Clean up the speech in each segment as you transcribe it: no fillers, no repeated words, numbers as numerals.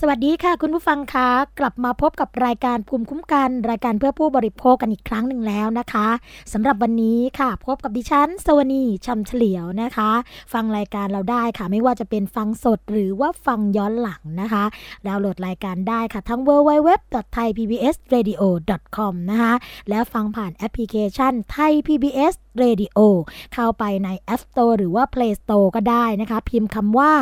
สวัสดีค่ะคุณผู้ฟังคะกลับมาพบกับรายการภูมิคุ้มกันรายการเพื่อผู้บริโภคกันอีกครั้งหนึ่งแล้วนะคะสำหรับวันนี้ค่ะพบกับดิฉันสวนีชำเฉลียวนะคะฟังรายการเราได้ค่ะไม่ว่าจะเป็นฟังสดหรือว่าฟังย้อนหลังนะคะดาวน์โหลดรายการได้ค่ะทั้ง www.thaipbsradio.com นะคะแล้วฟังผ่านแอปพลิเคชัน Thai PBS Radio เข้าไปใน App Store หรือว่า Play Store ก็ได้นะคะพิมพ์คำว่า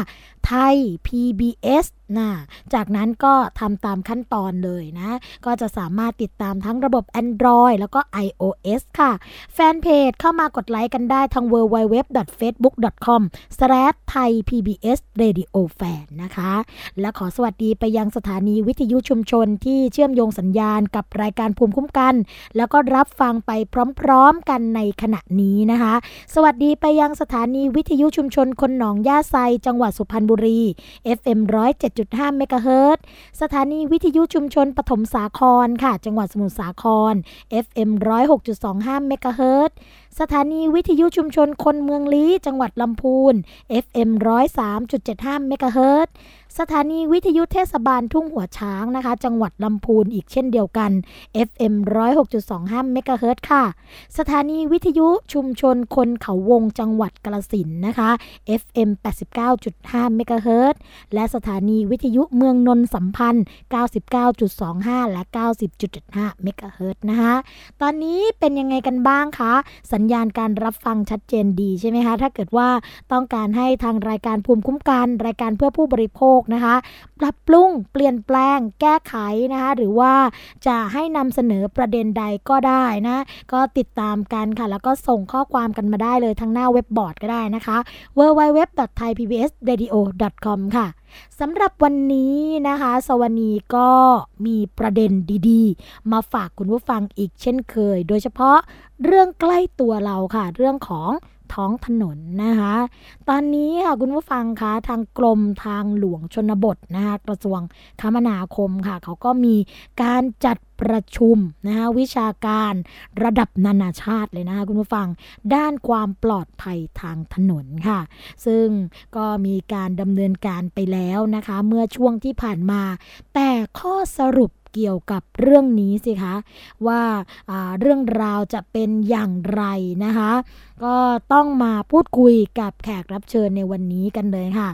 ไทย PBS นะจากนั้นก็ทำตามขั้นตอนเลยนะก็จะสามารถติดตามทั้งระบบ Android แล้วก็ iOS ค่ะแฟนเพจเข้ามากดไลค์กันได้ทาง www.facebook.com/thaipbsradiofan นะคะและขอสวัสดีไปยังสถานีวิทยุชุมชนที่เชื่อมโยงสัญญาณกับรายการภูมิคุ้มกันแล้วก็รับฟังไปพร้อมๆกันในขณะนี้นะคะสวัสดีไปยังสถานีวิทยุชุมชนคนหนองย่าไซจังหวัดสุพรรณบุรี FM 107.5 เมกะเฮิรตซ์สถานีวิทยุชุมชนปฐมสาครค่ะจังหวัดสมุทรสาคร FM 106.25 เมกะเฮิรตซ์สถานีวิทยุชุมชนคนเมืองลี้จังหวัดลำพูน FM 103.75 เมกะเฮิรตซ์สถานีวิทยุเทศบาลทุ่งหัวช้างนะคะจังหวัดลำพูนอีกเช่นเดียวกัน FM 106.25 เมกะเฮิรตซ์ค่ะสถานีวิทยุชุมชนคนเขาวงจังหวัดกาฬสินธุ์นะคะ FM 89.5 เมกะเฮิรตซ์และสถานีวิทยุเมืองนนสัมพันธ์ 99.25 และ 90.75 เมกะเฮิรตซ์นะคะตอนนี้เป็นยังไงกันบ้างคะสัญญาณการรับฟังชัดเจนดีใช่ไหมคะถ้าเกิดว่าต้องการให้ทางรายการภูมิคุ้มกันรายการเพื่อผู้บริโภคนะคะปรับปรุงเปลี่ยนแปลงแก้ไขนะคะหรือว่าจะให้นำเสนอประเด็นใดก็ได้นะก็ติดตามกันค่ะแล้วก็ส่งข้อความกันมาได้เลยทางหน้าเว็บบอร์ดก็ได้นะคะ www.thaipbsradio.com ค่ะ สำหรับวันนี้นะคะสวนีก็มีประเด็นดีๆมาฝากคุณผู้ฟังอีกเช่นเคยโดยเฉพาะเรื่องใกล้ตัวเราค่ะเรื่องของท้องถนนนะคะตอนนี้ค่ะคุณผู้ฟังคะทางกรมทางหลวงชนบทนะคะกระทรวงคมนาคมค่ะเขาก็มีการจัดประชุมนะคะวิชาการระดับนานาชาติเลยนะคะคุณผู้ฟังด้านความปลอดภัยทางถนนค่ะซึ่งก็มีการดำเนินการไปแล้วนะคะเมื่อช่วงที่ผ่านมาแต่ข้อสรุปเกี่ยวกับเรื่องนี้สิคะว่าเรื่องราวจะเป็นอย่างไรนะคะก็ต้องมาพูดคุยกับแขกรับเชิญในวันนี้กันเลยค่ะ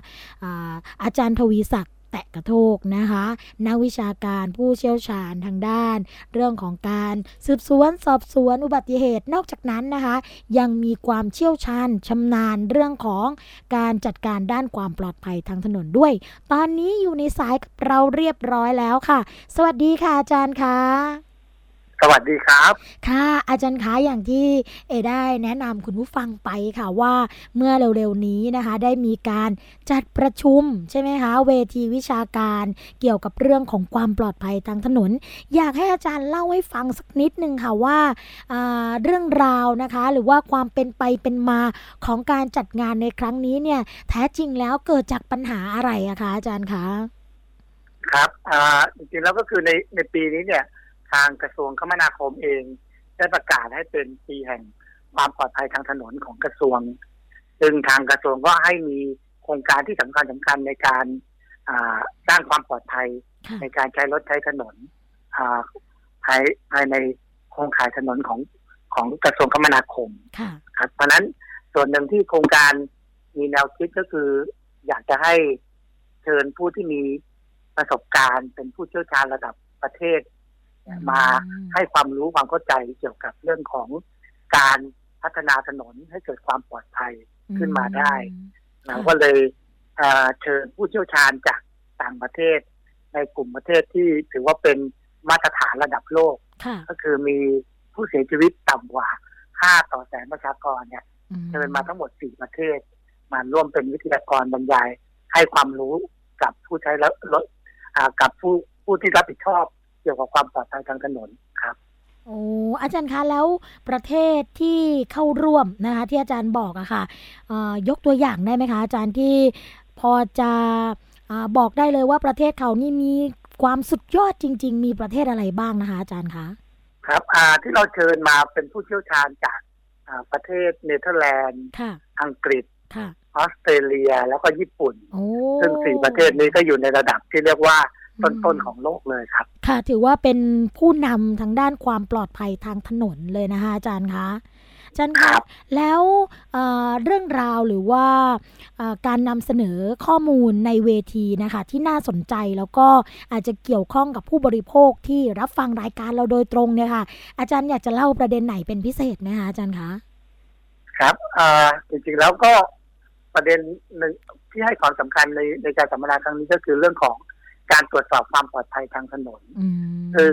อาจารย์ทวีศักดิ์แตะกระโทกนะคะนักวิชาการผู้เชี่ยวชาญทางด้านเรื่องของการสืบสวนสอบสวนอุบัติเหตุนอกจากนั้นนะคะยังมีความเชี่ยวชาญชำนาญเรื่องของการจัดการด้านความปลอดภัยทางถนนด้วยตอนนี้อยู่ในสายกับเราเรียบร้อยแล้วค่ะสวัสดีค่ะอาจารย์ค่ะสวัสดีครับค่ะอาจารย์คะอย่างที่ได้แนะนำคุณผู้ฟังไปค่ะว่าเมื่อเร็วๆนี้นะคะได้มีการจัดประชุมใช่ไหมคะเวทีวิชาการเกี่ยวกับเรื่องของความปลอดภัยทางถนนอยากให้อาจารย์เล่าให้ฟังสักนิดนึงค่ะว่าเรื่องราวนะคะหรือว่าความเป็นไปเป็นมาของการจัดงานในครั้งนี้เนี่ยแท้จริงแล้วเกิดจากปัญหาอะไรอะคะอาจารย์คะครับจริงๆแล้วก็คือในปีนี้เนี่ยทางกระทรวงคมนาคมเองได้ประกาศให้เป็นปีแห่งความปลอดภัยทางถนนของกระทรวงซึ่งทางกระทรวงก็ให้มีโครงการที่สำคัญในการสร้างความปลอดภัยในการใช้รถใช้ถนนภายในโครงข่ายถนนของกระทรวงคมนาคมครับเพราะฉะนั้นส่วนหนึ่งที่โครงการมีแนวคิดก็คืออยากจะให้เชิญผู้ที่มีประสบการณ์เป็นผู้เชี่ยวชาญระดับประเทศมาให้ความรู้ความเข้าใจเกี่ยวกับเรื่องของการพัฒนาถนนให้เกิดความปลอดภัยขึ้นมาได้เราก็เลยเชิญผู้เชี่ยวชาญจากต่างประเทศในกลุ่มประเทศที่ถือว่าเป็นมาตรฐานระดับโลกก็คือมีผู้เสียชีวิตต่ำกว่า5ต่อแสนประชากรเนี่ยเชิญมาทั้งหมด4ประเทศมาร่วมเป็นวิทยากรบรรยายให้ความรู้กับผู้ใช้รถกับผู้ที่รับผิดชอบเกี่ยวกับความปลอดภัยทางถนนครับโอ้อาจารย์คะแล้วประเทศที่เข้าร่วมนะคะที่อาจารย์บอกอะค่ะยกตัวอย่างได้ไหมคะอาจารย์ที่พอจะบอกได้เลยว่าประเทศเขานี่มีความสุดยอดจริงๆมีประเทศอะไรบ้างนะคะอาจารย์คะครับที่เราเชิญมาเป็นผู้เชี่ยวชาญจากประเทศเนเธอร์แลนด์อังกฤษออสเตรเลียแล้วก็ญี่ปุ่นซึ่ง4ประเทศนี้ก็อยู่ในระดับที่เรียกว่าต้นของโลกเลยครับค่ะถือว่าเป็นผู้นำทางด้านความปลอดภัยทางถนนเลยนะคะอาจารย์คะอาจารย์ครับแล้วเรื่องราวหรือว่าการนำเสนอข้อมูลในเวทีนะคะที่น่าสนใจแล้วก็อาจจะเกี่ยวข้องกับผู้บริโภคที่รับฟังรายการเราโดยตรงเนี่ยค่ะอาจารย์อยากจะเล่าประเด็นไหนเป็นพิเศษนะคะอาจารย์คะครับจริงๆแล้วก็ประเด็นนึงที่ให้ความสำคัญในการสัมมนาครั้งนี้ก็คือเรื่องของการตรวจสอบความปลอดภัยทางถนนซึ่ง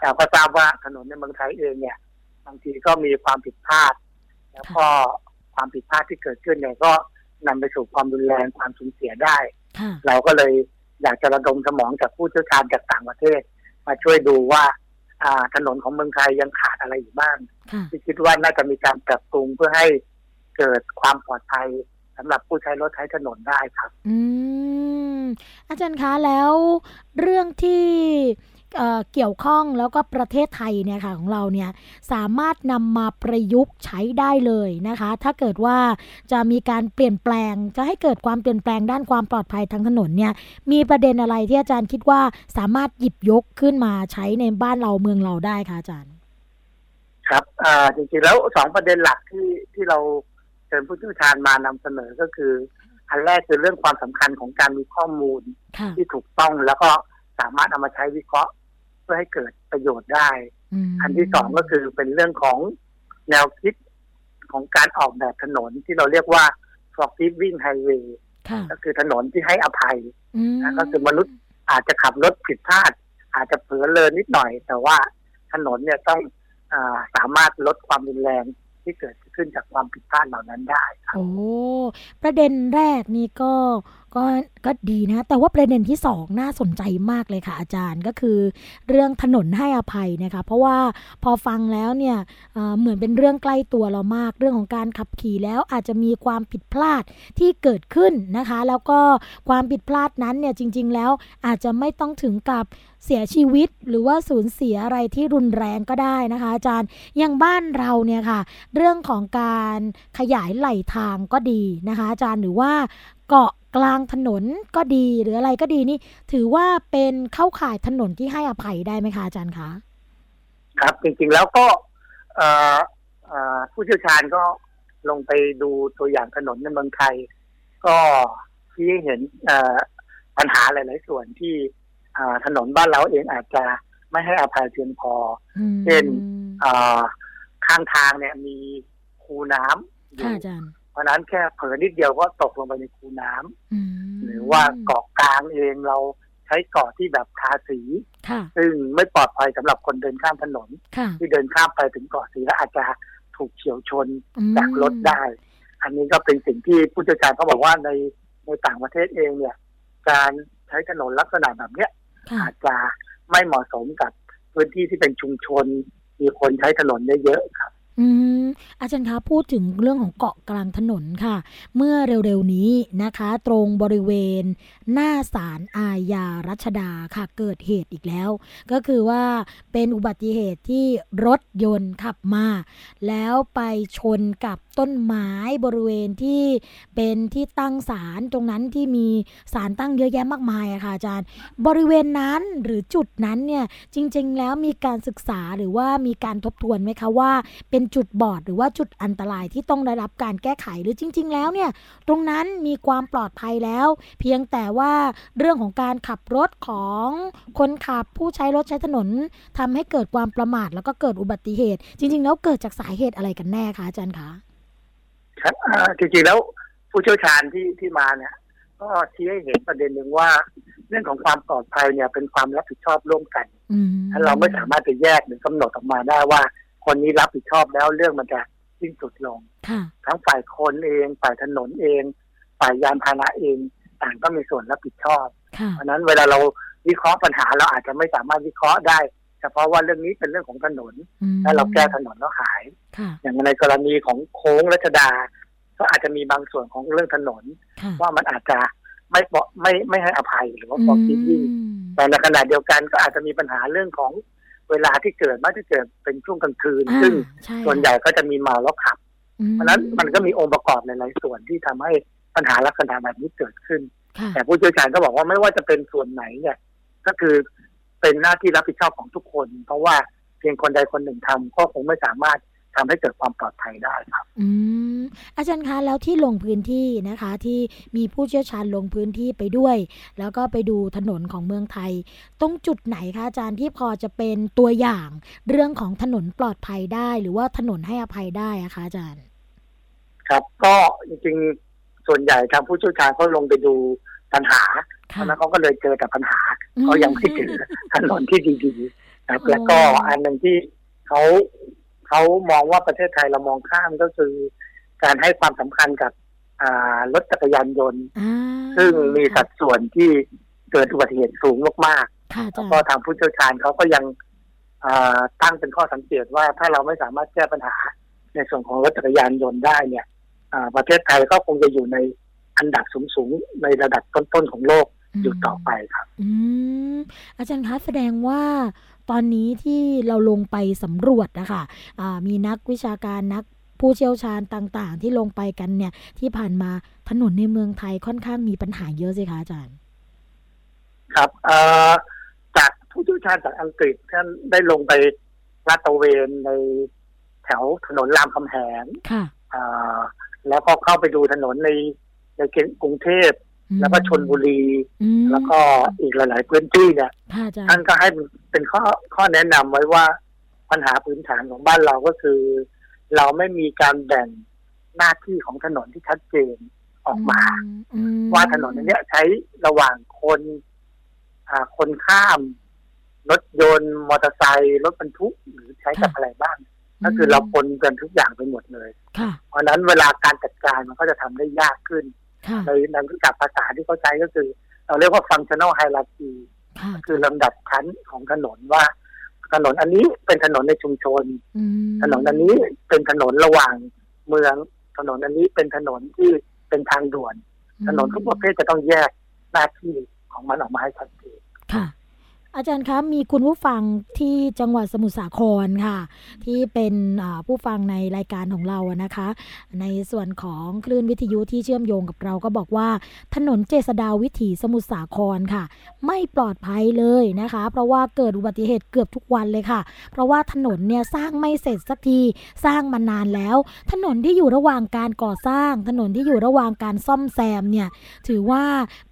เราก็ทราบว่าถนนในเมืองไทยเองเนี่ยบางทีก็มีความผิดพลาดแล้วก็ความผิดพลาดที่เกิดขึ้นเนี่ยก็นำไปสู่ความรุนแรงความสูญเสียได้เราก็เลยอยากจะระดมสมองจากผู้เชี่ยวชาญจากต่างประเทศมาช่วยดูว่าถนนของเมืองไทยยังขาดอะไรอยู่บ้างที่คิดว่าน่าจะมีการปรับปรุงเพื่อให้เกิดความปลอดภัยสำหรับผู้ใช้รถใช้ถนนได้ครับอาจารย์คะแล้วเรื่องที่เกี่ยวข้องแล้วก็ประเทศไทยเนี่ยค่ะของเราเนี่ยสามารถนำมาประยุกต์ใช้ได้เลยนะคะถ้าเกิดว่าจะมีการเปลี่ยนแปลงจะให้เกิดความเปลี่ยนแปลงด้านความปลอดภัยทางถนนเนี่ยมีประเด็นอะไรที่อาจารย์คิดว่าสามารถหยิบยกขึ้นมาใช้ในบ้านเราเมืองเราได้คะอาจารย์ครับจริงๆแล้ว2ประเด็นหลักที่เราเชิญผู้เชี่ยวชาญมานำเสนอก็คืออันแรกคือเรื่องความสำคัญของการมีข้อมูลที่ถูกต้องแล้วก็สามารถเอามาใช้วิเคราะห์เพื่อให้เกิดประโยชน์ได้อันที่สองก็คือเป็นเรื่องของแนวคิดของการออกแบบถนนที่เราเรียกว่า forgiving highway ก็คือถนนที่ให้อภัยก็คือมนุษย์อาจจะขับรถผิดพลาดอาจจะเผลอเลินนิดหน่อยแต่ว่าถนนเนี่ยต้องสามารถลดความรุนแรงที่เกิดขึ้นจากความผิดพลาดเหล่านั้นได้ครับโอ้ประเด็นแรกนี่ก็ ก็ดีนะแต่ว่าประเด็นที่2น่าสนใจมากเลยค่ะอาจารย์ก็คือเรื่องถนนให้อภัยนะคะเพราะว่าพอฟังแล้วเนี่ยเหมือนเป็นเรื่องใกล้ตัวเรามากเรื่องของการขับขี่แล้วอาจจะมีความผิดพลาดที่เกิดขึ้นนะคะแล้วก็ความผิดพลาดนั้นเนี่ยจริงๆแล้วอาจจะไม่ต้องถึงกับเสียชีวิตหรือว่าสูญเสียอะไรที่รุนแรงก็ได้นะคะอาจารย์อย่างบ้านเราเนี่ยค่ะเรื่องของการขยายไหลทางก็ดีนะคะอาจารย์หรือว่าเกาะกลางถนนก็ดีหรืออะไรก็ดีนี่ถือว่าเป็นเข้าข่ายถนนที่ให้อภัยได้ไหมคะอาจารย์คะครับจริงๆแล้วก็ผู้เชี่ยวชาญก็ลงไปดูตัวอย่างถนนในเมืองไทยก็ชี้ให้เห็นปัญหาหลายๆส่วนที่ถนนบ้านเราเองอาจจะไม่ให้อภัยเพียงพอเช่นข้างทางเนี่ยมีคูน้ำอยู่เพราะนั้นแค่เผลอนิดเดียวก็ตกลงไปในคูน้ำหรือว่าเกาะกลางเองเราใช้เกาะที่แบบทาสีซึ่งไม่ปลอดภัยสำหรับคนเดินข้ามถนนที่เดินข้ามไปถึงเกาะสีแล้วอาจจะถูกเฉี่ยวชนจากรถได้อันนี้ก็เป็นสิ่งที่ผู้เชี่ยวชาญเขาบอกว่าในต่างประเทศเองเนี่ยการใช้ถนนลักษณะแบบเนี้ยอาจจะไม่เหมาะสมกับพื้นที่ที่เป็นชุมชนมีคนใช้ถนนเยอะๆครับอาจารย์คะพูดถึงเรื่องของเกาะกลางถนนค่ะเมื่อเร็วๆนี้นะคะตรงบริเวณหน้าศาลอาญารัชดาค่ะเกิดเหตุอีกแล้วก็คือว่าเป็นอุบัติเหตุที่รถยนต์ขับมาแล้วไปชนกับต้นไม้บริเวณที่เป็นที่ตั้งศาลตรงนั้นที่มีศาลตั้งเยอะแยะมากมายอะค่ะอาจารย์บริเวณนั้นหรือจุดนั้นเนี่ยจริงๆแล้วมีการศึกษาหรือว่ามีการทบทวนไหมคะว่าเป็นจุดบอดหรือว่าจุดอันตรายที่ต้องได้รับการแก้ไขหรือจริงๆแล้วเนี่ยตรงนั้นมีความปลอดภัยแล้วเพียงแต่ว่าเรื่องของการขับรถของคนขับผู้ใช้รถใช้ถนนทำให้เกิดความประมาทแล้วก็เกิดอุบัติเหตุจริงๆแล้วเกิดจากสาเหตุอะไรกันแน่คะอาจารย์คะครับจริงๆแล้วผู้เชี่ยวชาญที่มาเนี่ยก็ชี้ให้เห็นประเด็นหนึ่งว่าเรื่องของความปลอดภัยเนี่ยเป็นความรับผิดชอบร่วมกันถ้าเราไม่สามารถจะแยกหรือกำหนดออกมาได้ว่าคนนี้รับผิดชอบแล้วเรื่องมันจะสิ้นสุดลงทั้งฝ่ายคนเองฝ่ายถนนเองฝ่ายยานพาหนะเองต่างก็มีส่วนรับผิดชอบเพราะนั้นเวลาเราวิเคราะห์ปัญหาเราอาจจะไม่สามารถวิเคราะห์ได้เฉพาะว่าเรื่องนี้เป็นเรื่องของถนนแล้วเราแก้ถนนแล้วหายอย่างในกรณีของโค้งรัชดาก็อาจจะมีบางส่วนของเรื่องถนนว่ามันอาจจะไม่ให้อภัยหรือว่าปกปิดที่แต่ในขณะเดียวกันก็อาจจะมีปัญหาเรื่องของเวลาที่เกิดมักจะเกิดเป็นช่วงกลางคืนซึ่งส่วนใหญ่ก็จะมีเมาแล้วขับเพราะนั้นมันก็มีองค์ประกอบหลายๆส่วนที่ทำให้ปัญหาลักษณะแบบนี้เกิดขึ้นแต่ผู้เชี่ยวชาญก็บอกว่าไม่ว่าจะเป็นส่วนไหนเนี่ยก็คือเป็นหน้าที่รับผิดชอบของทุกคนเพราะว่าเพียงคนใดคนหนึ่งทำก็คงไม่สามารถทำให้เกิดความปลอดภัยได้ครับอาจารย์คะแล้วที่ลงพื้นที่นะคะที่มีผู้เชี่ยวชาญลงพื้นที่ไปด้วยแล้วก็ไปดูถนนของเมืองไทยตรงจุดไหนคะอาจารย์ที่พอจะเป็นตัวอย่างเรื่องของถนนปลอดภัยได้หรือว่าถนนให้อภัยได้อะคะอาจารย์ครับก็จริงๆส่วนใหญ่ทางผู้เชี่ยวชาญเขาลงไปดูปัญหาแล้วเขาก็เลยเจอแต่ปัญหาเขายังไม่ถึงถนนที่ดีๆนะแล้วก็อันหนึ่งที่เขามองว่าประเทศไทยเรามองข้ามก็คือการให้ความสำคัญกับรถจักรยานยนต์ซึ่งมีสัดส่วนที่เกิดอุบัติเหตุสูงมากๆแล้วก็ทางผู้เชี่ยวชาญเขาก็ยังตั้งเป็นข้อสังเกตว่าถ้าเราไม่สามารถแก้ปัญหาในส่วนของรถจักรยานยนต์ได้เนี่ยประเทศไทยก็คงจะอยู่ในอันดับสูงๆในระดับต้นๆของโลกอยู่ต่อไปครับอาจารย์คะแสดงว่าตอนนี้ที่เราลงไปสำรวจนะคะมีนักวิชาการนักผู้เชี่ยวชาญต่างๆที่ลงไปกันเนี่ยที่ผ่านมาถนนในเมืองไทยค่อนข้างมีปัญหาเยอะสิคะอาจารย์ครับจากผู้เชี่ยวชาญจากอังกฤษท่านได้ลงไปลาดตระเวนในแถวถนนรามคำแหงแล้วก็เข้าไปดูถนนในกรุงเทพแล้วก็ชลบุรีแล้วก็อีกหลายๆพื้นที่เนี่ยท่านก็ให้เป็นข้อแนะนำไว้ว่าปัญหาพื้นฐานของบ้านเราก็คือเราไม่มีการแบ่งหน้าที่ของถนนที่ชัดเจนออกมาว่าถนนนี้ใช้ระหว่างคนข้ามรถยนต์มอเตอร์ไซค์รถบรรทุกหรือใช้กับอะไรบ้างก็คือเราปนกันทุกอย่างไปหมดเลยเพราะนั้นเวลาการจัดการมันก็จะทำได้ยากขึ้น ในหลักศัพท์ภาษาที่เขาใช้ก็คือเราเรียกว่า functional hierarchy คือลำดับชั้นของถนนว่าถนนอันนี้เป็นถนนในชุมชนถนนอันนี้เป็นถนนระหว่างเมืองถนนอันนี้เป็นถนนที่เป็นทางด่วนถนนทุกประเภทจะต้องแยกหน้าที่ของมันออกมาให้ชัดเจนค่ะอาจารย์คะมีคุณผู้ฟังที่จังหวัดสมุทรสาครค่ะที่เป็นผู้ฟังในรายการของเรานะคะในส่วนของคลื่นวิทยุที่เชื่อมโยงกับเราก็บอกว่าถนนเจษฎาวิถีสมุทรสาครค่ะไม่ปลอดภัยเลยนะคะเพราะว่าเกิดอุบัติเหตุเกือบทุกวันเลยค่ะเพราะว่าถนนเนี่ยสร้างไม่เสร็จสักทีสร้างมานานแล้วถนนที่อยู่ระหว่างการก่อสร้างถนนที่อยู่ระหว่างการซ่อมแซมเนี่ยถือว่า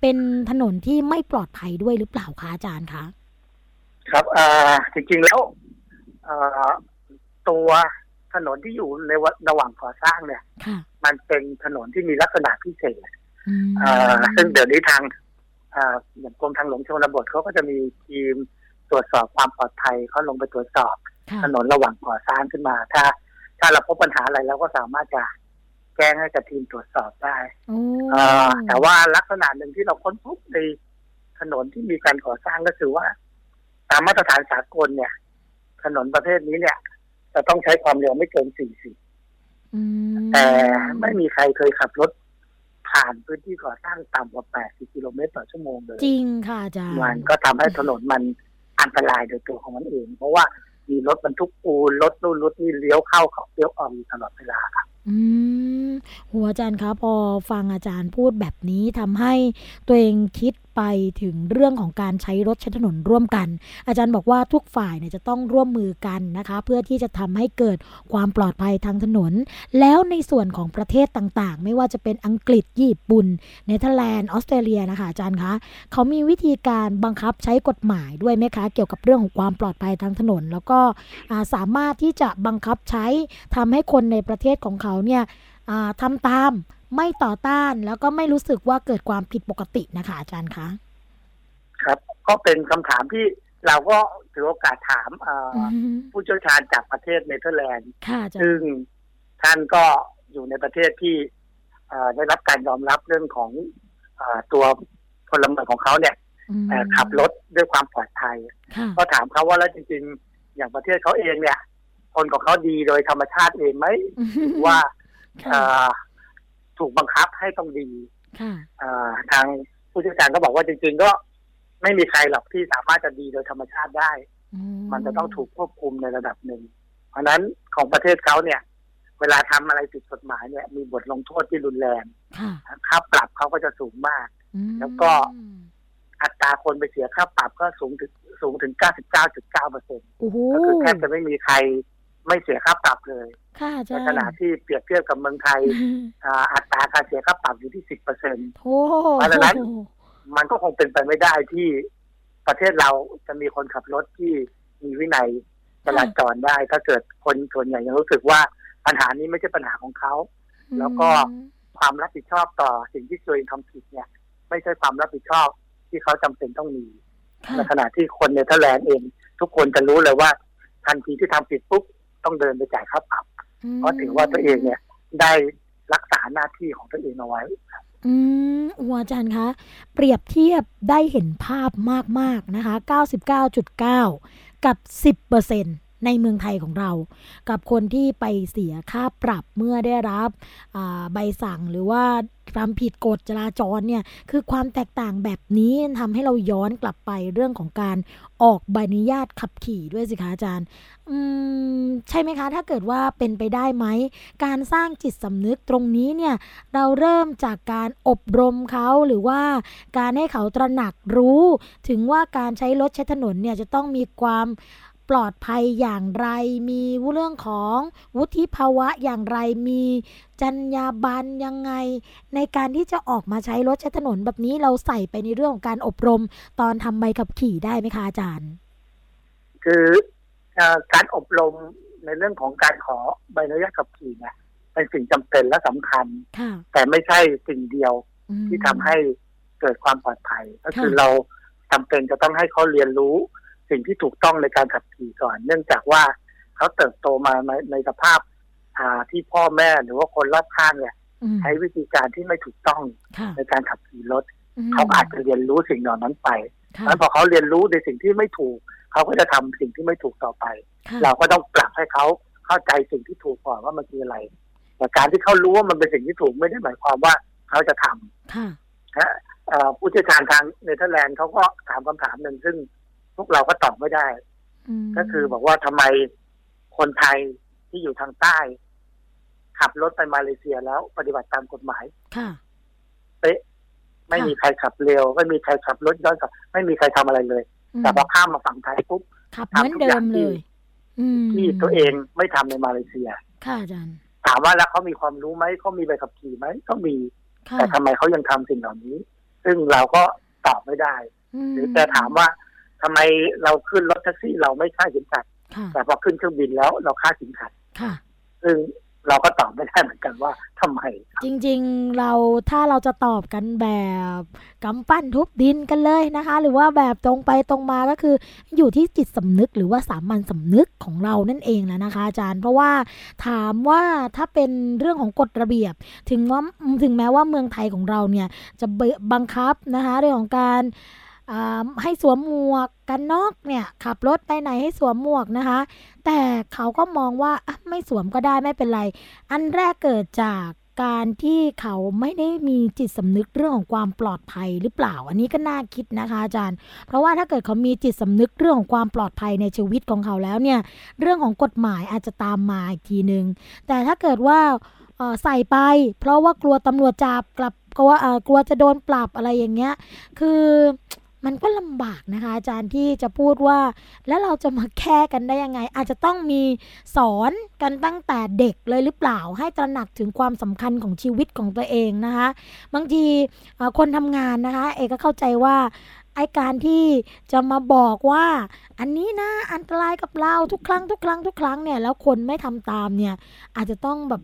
เป็นถนนที่ไม่ปลอดภัยด้วยหรือเปล่าคะอาจารย์คะครับจริงๆแล้วตัวถนนที่อยู่ในระหว่างก่อสร้างเนี่ยมันเป็นถนนที่มีลักษณะพิเศษซึ่งเดี๋ยวนี้ทางอย่างกรมทางหลวงชนบทเขาก็จะมีทีมตรวจสอบความปลอดภัยเขาลงไปตรวจสอบถนนระหว่างก่อสร้างขึ้นมาถ้าเราพบปัญหาอะไรเราก็สามารถจะแจ้งให้กับทีมตรวจสอบได้แต่ว่าลักษณะหนึ่งที่เราค้นพบในถนนที่มีการก่อสร้างก็คือว่าตามมาตรฐานสากลเนี่ยถนนประเภทนี้เนี่ยจะต้องใช้ความเร็วไม่เกิน40แต่ไม่มีใครเคยขับรถผ่านพื้นที่ก่อสร้างต่ำกว่า80กิโลเมตรต่อชั่วโมงเลยจริงค่ะอาจารย์มันก็ทำให้ถนนมันอันตรายโดยตัวของมันเองเพราะว่ามีรถบรรทุกปูนรถนู่นรถนี่เลี้ยวเข้าเลี้ยวออกอยู่ตลอดเวลาค่ะหัวอาจารย์คะพอฟังอาจารย์พูดแบบนี้ทำให้ตัวเองคิดไปถึงเรื่องของการใช้รถใช้ถนนร่วมกันอาจารย์บอกว่าทุกฝ่ายเนี่ยจะต้องร่วมมือกันนะคะเพื่อที่จะทำให้เกิดความปลอดภัยทางถนนแล้วในส่วนของประเทศต่างๆไม่ว่าจะเป็นอังกฤษญี่ปุ่นเนเธอร์แลนด์ออสเตรเลียนะคะอาจารย์คะเขามีวิธีการบังคับใช้กฎหมายด้วยไหมคะเกี่ยวกับเรื่องของความปลอดภัยทางถนนแล้วก็สามารถที่จะบังคับใช้ทำให้คนในประเทศของเขาเนี่ยทำตามไม่ต่อต้านแล้วก็ไม่รู้สึกว่าเกิดความผิดปกตินะคะอาจารย์คะครับก็เป็นคำถามที่เราก็ถือโอกาสถามผู้เชี่ยวชาญจากประเทศเนเธอร์แลนด์ซึ่งท่านก็อยู่ในประเทศที่ได้รับการยอมรับเรื่องของตัวพลเมืองของเขาเนี่ยขับรถด้วยความปลอดภัยก็ถามเขาว่าแล้วจริงๆอย่างประเทศเขาเองเนี่ยคนของเขาดีโดยธรรมชาติเองไหมว่าถูกบังคับให้ต้องดีทางผู้เชี่ยวชาญก็บอกว่าจริงๆก็ไม่มีใครหรอกที่สามารถจะดีโดยธรรมชาติได้มันจะต้องถูกควบคุมในระดับหนึ่งเพราะนั้นของประเทศเขาเนี่ยเวลาทำอะไรผิดกฎหมายเนี่ยมีบทลงโทษที่รุนแรงค่าปรับเขาก็จะสูงมากแล้วก็อัตราคนไปเสียค่าปรับก็สูงถึง 99.9% ก็คือแทบจะไม่มีใครไม่เสียค่าปรับเลยในขณะที่เปรียบเทียบกับเมืองไทยอัตราการเสียค่าปรับอยู่ที่ 10% เพราะฉะนั้นมันก็คงเป็นไปไม่ได้ที่ประเทศเราจะมีคนขับรถที่มีวินัยจราจรได้ถ้าเกิดคนส่วนใหญ่ยังรู้สึกว่าปัญหานี้ไม่ใช่ปัญหาของเขาแล้วก็ความรับผิดชอบต่อสิ่งที่ตัวเองทำผิดเนี่ยไม่ใช่ความรับผิดชอบที่เขาจำเป็นต้องมีในขณะที่คนเนเธอร์แลนด์เองทุกคนจะรู้เลยว่าทันทีที่ทำผิดปุ๊บต้องเดินไปจ่ายค่าปรับเพราะถือว่าตัวเองเนี่ยได้รักษาหน้าที่ของตัวเองเอาไว้อาจารย์คะเปรียบเทียบได้เห็นภาพมากๆนะคะ 99.9 กับ 10% ในเมืองไทยของเรากับคนที่ไปเสียค่าปรับเมื่อได้รับใบสั่งหรือว่าความผิดกฎจราจรเนี่ยคือความแตกต่างแบบนี้ทำให้เราย้อนกลับไปเรื่องของการออกใบอนุญาตขับขี่ด้วยสิคะอาจารย์ใช่ไหมคะถ้าเกิดว่าเป็นไปได้ไหมการสร้างจิตสำนึกตรงนี้เนี่ยเราเริ่มจากการอบรมเขาหรือว่าการให้เขาตระหนักรู้ถึงว่าการใช้รถใช้ถนนเนี่ยจะต้องมีความปลอดภัยอย่างไรมีเรื่องของวุฒิภาวะอย่างไรมีจรรยาบรรณยังไงในการที่จะออกมาใช้รถใช้ถนนแบบนี้เราใส่ไปในเรื่องของการอบรมตอนทำใบขับขี่ได้ไหมคะอาจารย์คือการอบรมในเรื่องของการขอใบอนุญาตขับขี่เนี่ยเป็นสิ่งจำเป็นและสำคัญแต่ไม่ใช่สิ่งเดียวที่ทำให้เกิดความปลอดภัยก็คือเราจำเป็นจะต้องให้เขาเรียนรู้สิ่งที่ถูกต้องในการขับขี่ก่อนเนื่องจากว่าเขาเติบโตมาในสภาพที่พ่อแม่หรือว่าคนรอบข้างเนี่ย ใช้วิธีการที่ไม่ถูกต้องในการขับขี่รถเขาอาจจะเรียนรู้สิ่งเหล่านั้นไปแล้วพอเขาเรียนรู้ในสิ่งที่ไม่ถูกเขาก็จะทำสิ่งที่ไม่ถูกต่อไปเราก็ต้องปรับให้เขาเข้าใจสิ่งที่ถูกก่อนว่ามันคืออะไรแต่การที่เขารู้ว่ามันเป็นสิ่งที่ถูกไม่ได้หมายความว่าเขาจะทำผู้เชี่ยวชาญทางเนเธอร์แลนด์เขาก็ถามคำถามหนึ่งซึ่งพวกเราก็ตอบไม่ได้ก็คือบอกว่าทำไมคนไทยที่อยู่ทางใต้ขับรถไปมาเลเซียแล้วปฏิบัติตามกฎหมายเป๊ะไม่มีใครขับเร็วไม่มีใครขับรถย้อนกลับไม่มีใครทำอะไรเลยแต่พอข้ามมาฝั่งไทยปุ๊บทำทุกอย่างที่ตัวเองไม่ทำในมาเลเซียถามว่าแล้วเขามีความรู้ไหมเขามีใบขับขี่ไหมก็มีแต่ทำไมเขายังทำสิ่งเหล่านี้ซึ่งเราก็ตอบไม่ได้หรือแต่ถามว่าทำไมเราขึ้นรถแท็กซี่เราไม่ค่าสินขัดแต่พอขึ้นเครื่องบินแล้วเราค่าสินขัดซึ่งเราก็ตอบไม่ได้เหมือนกันว่าทำไมจริงๆเราถ้าเราจะตอบกันแบบกำปั้นทุบดินกันเลยนะคะหรือว่าแบบตรงไปตรงมาก็คืออยู่ที่จิตสำนึกหรือว่าสามัญสำนึกของเรานั่นเองแล้วนะคะอาจารย์เพราะว่าถามว่าถ้าเป็นเรื่องของกฎระเบียบถึงแม้ว่าเมืองไทยของเราเนี่ยจะบังคับนะคะเรื่องของการให้สวมหมวกกันน็อกเนี่ยขับรถไปไหนให้สวมหมวกนะคะแต่เขาก็มองว่าไม่สวมก็ได้ไม่เป็นไรอันแรกเกิดจากการที่เขาไม่ได้มีจิตสำนึกเรื่องของความปลอดภัยหรือเปล่าอันนี้ก็น่าคิดนะคะอาจารย์เพราะว่าถ้าเกิดเขามีจิตสำนึกเรื่องของความปลอดภัยในชีวิตของเขาแล้วเนี่ยเรื่องของกฎหมายอาจจะตามมาอีกทีนึงแต่ถ้าเกิดว่าใส่ไปเพราะว่ากลัวตำรวจจับกลัวจะโดนปรับอะไรอย่างเงี้ยคือมันก็ลำบากนะคะอาจารย์ที่จะพูดว่าแล้วเราจะมาแก้กันได้ยังไงอาจจะต้องมีสอนกันตั้งแต่เด็กเลยหรือเปล่าให้ตระหนักถึงความสำคัญของชีวิตของตัวเองนะคะบางทีคนทำงานนะคะเอกก็เข้าใจว่าไอ้การที่จะมาบอกว่าอันนี้นะอันตรายกับเราทุกครั้งเนี่ยแล้วคนไม่ทำตามเนี่ยอาจจะต้องแบบ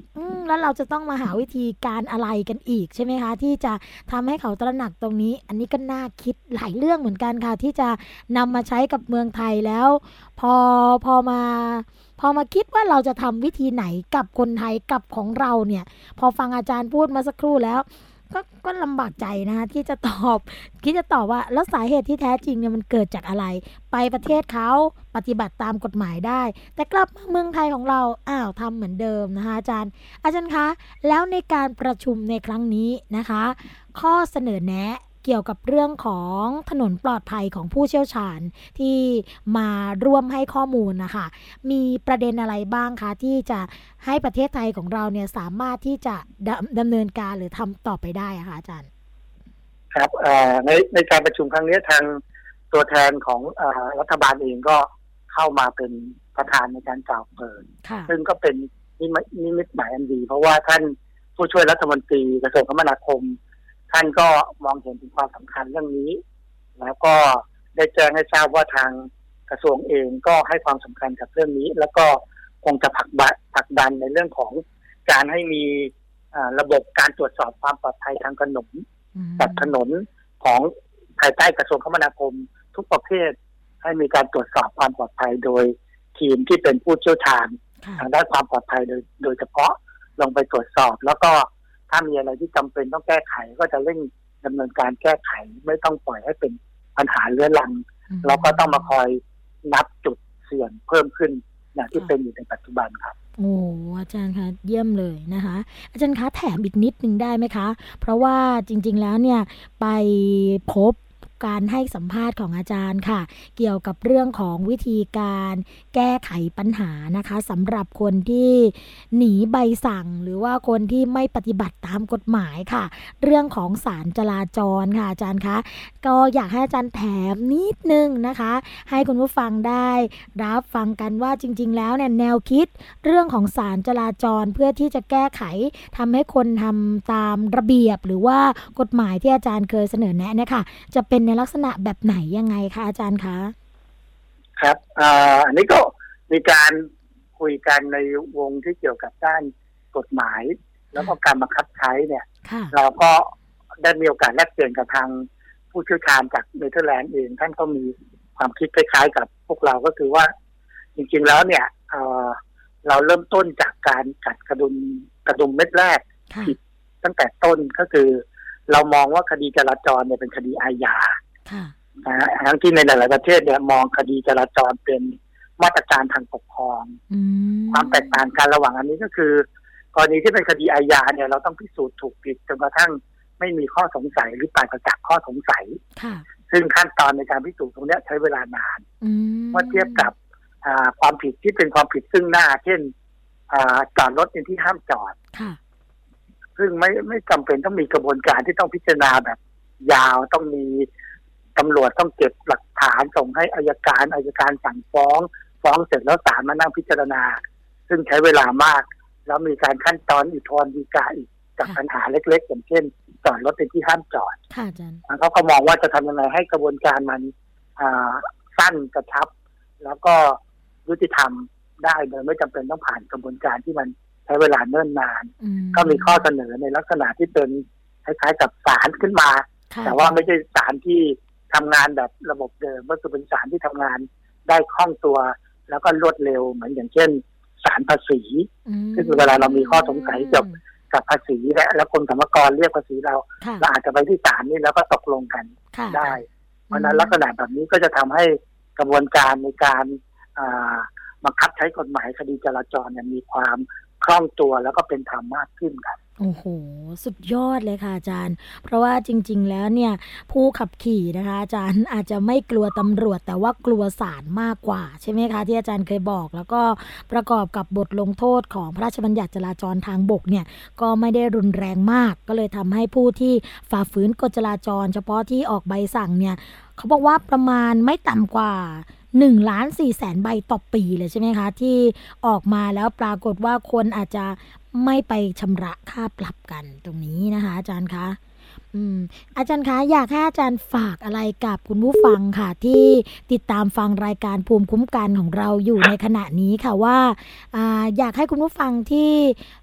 แล้วเราจะต้องมาหาวิธีการอะไรกันอีกใช่ไหมคะที่จะทำให้เขาตระหนักตรงนี้อันนี้ก็น่าคิดหลายเรื่องเหมือนกันค่ะที่จะนำมาใช้กับเมืองไทยแล้วพอมาคิดว่าเราจะทำวิธีไหนกับคนไทยกับของเราเนี่ยพอฟังอาจารย์พูดมาสักครู่แล้วก็ลำบากใจนะคะที่จะตอบว่าแล้วสาเหตุที่แท้จริงเนี่ยมันเกิดจากอะไรไปประเทศเขาปฏิบัติตามกฎหมายได้แต่กลับมาเมืองไทยของเราทำเหมือนเดิมนะคะอาจารย์คะแล้วในการประชุมในครั้งนี้นะคะข้อเสนอแนะเกี่ยวกับเรื่องของถนนปลอดภัยของผู้เชี่ยวชาญที่มาร่วมให้ข้อมูลนะคะมีประเด็นอะไรบ้างคะที่จะให้ประเทศไทยของเราเนี่ยสามารถที่จะดำเนินการหรือทำต่อไปได้ค่ะอาจารย์ครับในการประชุมครั้งนี้ทางตัวแทนของรัฐบาลเองก็เข้ามาเป็นประธานในการกล่าวเปิดซึ่งก็เป็นนิมิตหมายอันดีเพราะว่าท่านผู้ช่วยรัฐมนตรีกระทรวงคมนาคมท่านก็มองเห็นถึงความสำคัญเรื่องนี้แล้วก็ได้แจ้งให้ทราบว่าทางกระทรวงเองก็ให้ความสำคัญกับเรื่องนี้แล้วก็คงจะผลักดันในเรื่องของการให้มีระบบการตรวจสอบความปลอดภัยทางถนนของภายใต้กระทรวงคมนาคมทุกประเภทให้มีการตรวจสอบความปลอดภัยโดยทีมที่เป็นผู้เชี่ยวชาญทางด้านความปลอดภัยโดยเฉพาะลงไปตรวจสอบแล้วก็ถ้ามีอะไรที่จำเป็นต้องแก้ไขก็จะเร่งดำเนินการแก้ไขไม่ต้องปล่อยให้เป็นปัญหาเรื้อรังเราก็ต้องมาคอยนับจุดเสี่ยงเพิ่มขึ้นอย่างที่เป็นอยู่ในปัจจุบันครับโอ้อาจารย์คะเยี่ยมเลยนะคะอาจารย์คะแถมอีกนิดนึงได้ไหมคะเพราะว่าจริงๆแล้วเนี่ยไปพบการให้สัมภาษณ์ของอาจารย์ค่ะเกี่ยวกับเรื่องของวิธีการแก้ไขปัญหานะคะสำหรับคนที่หนีใบสั่งหรือว่าคนที่ไม่ปฏิบัติตามกฎหมายค่ะเรื่องของศาลจราจรค่ะอาจารย์คะก็อยากให้อาจารย์แถมนิดนึงนะคะให้คุณผู้ฟังได้รับฟังกันว่าจริงๆแล้วเนี่ยแนวคิดเรื่องของศาลจราจรเพื่อที่จะแก้ไขทำให้คนทำตามระเบียบหรือว่ากฎหมายที่อาจารย์เคยเสนอแนะเนี่ยค่ะจะเป็นในลักษณะแบบไหนยังไงคะอาจารย์คะครับอันนี้ก็มีการคุยกันในวงที่เกี่ยวกับด้านกฎหมายแล้วก็การบังคับใช้เนี่ยเราก็ได้มีโอกาสแลกเปลี่ยนกับทางผู้เชี่ยวชาญจากเนเธอร์แลนด์เองท่านก็มีความคิดคล้ายๆกับพวกเราก็คือว่าจริงๆแล้วเนี่ยเราเริ่มต้นจากการกัดกระดุมเม็ดแรกผิด ตั้งแต่ต้นก็คือเรามองว่าคดีจราจรเนี่ยเป็นคดีอาญาทั้งที่ในหลายๆประเทศเนี่ยมองคดีจราจรเป็นมาตรการทางปกครองความแตกต่างกันระหว่างอันนี้ก็คือกรณีที่เป็นคดีอาญาเนี่ยเราต้องพิสูจน์ถูกผิดจนกระทั่งไม่มีข้อสงสัยหรือปราศจากข้อสงสัยซึ่งขั้นตอนในการพิสูจน์ตรงนี้ใช้เวลานานเมื่อเทียบกับความผิดที่เป็นความผิดซึ่งหน้าเช่นจอดรถในที่ห้ามจอดซึ่งไม่จำเป็นต้องมีกระบวนการที่ต้องพิจารณาแบบยาวต้องมีตำรวจต้องเก็บหลักฐานส่งให้อัยการสั่งฟ้องเสร็จแล้วศาลมานั่งพิจารณาซึ่งใช้เวลามากแล้วมีการขั้นตอนอุทธรณ์ฎีกาอีกจากปัญหาเล็กๆอย่างเช่นจอดรถในที่ห้ามจอดเขาก็มองว่าจะทำยังไงให้กระบวนการมันสั้นกระชับแล้วก็ยุติธรรมได้โดยไม่จำเป็นต้องผ่านกระบวนการที่มันใช้เวลาเนิ่นนานก็มีข้อเสนอในลักษณะที่เป็นคล้ายๆกับศาลขึ้นมาแต่ว่าไม่ใช่ศาลที่ทำงานแบบระบบเดิมก็คือเป็นศาลที่ทำงานได้คล่องตัวแล้วก็รวดเร็วเหมือนอย่างเช่นศาลภาษีซึ่งเวลาเรามีข้อสงสัยเกี่ยวกับภาษีและกรมสรรพากรเรียกภาษีเราอาจจะไปที่ศาลนี่แล้วก็ตกลงกันได้เพราะนั้นลักษณะแบบนี้ก็จะทำให้กระบวนการในการบังคับใช้กฎหมายคดีจราจรเนี่ยมีความคล่องตัวแล้วก็เป็นธรรมมากขึ้นครับโอ้โหสุดยอดเลยค่ะอาจารย์เพราะว่าจริงๆแล้วเนี่ยผู้ขับขี่นะคะอาจารย์อาจจะไม่กลัวตำรวจแต่ว่ากลัวศาลมากกว่าใช่ไหมคะที่อาจารย์เคยบอกแล้วก็ประกอบกับบทลงโทษของพระราชบัญญัติจราจรทางบกเนี่ยก็ไม่ได้รุนแรงมากก็เลยทำให้ผู้ที่ฝ่าฝืนกฎจราจรเฉพาะที่ออกใบสั่งเนี่ยเขาบอกว่าประมาณไม่ต่ำกว่า1,400,000 ใบต่อปีเลยใช่ไหมคะที่ออกมาแล้วปรากฏว่าคนอาจจะไม่ไปชำระค่าปรับกันตรงนี้นะคะอาจารย์คะอาจารย์คะอยากให้อาจารย์ฝากอะไรกับคุณผู้ฟังค่ะที่ติดตามฟังรายการภูมิคุ้มกันของเราอยู่ในขณะนี้ค่ะว่าอยากให้คุณผู้ฟังที่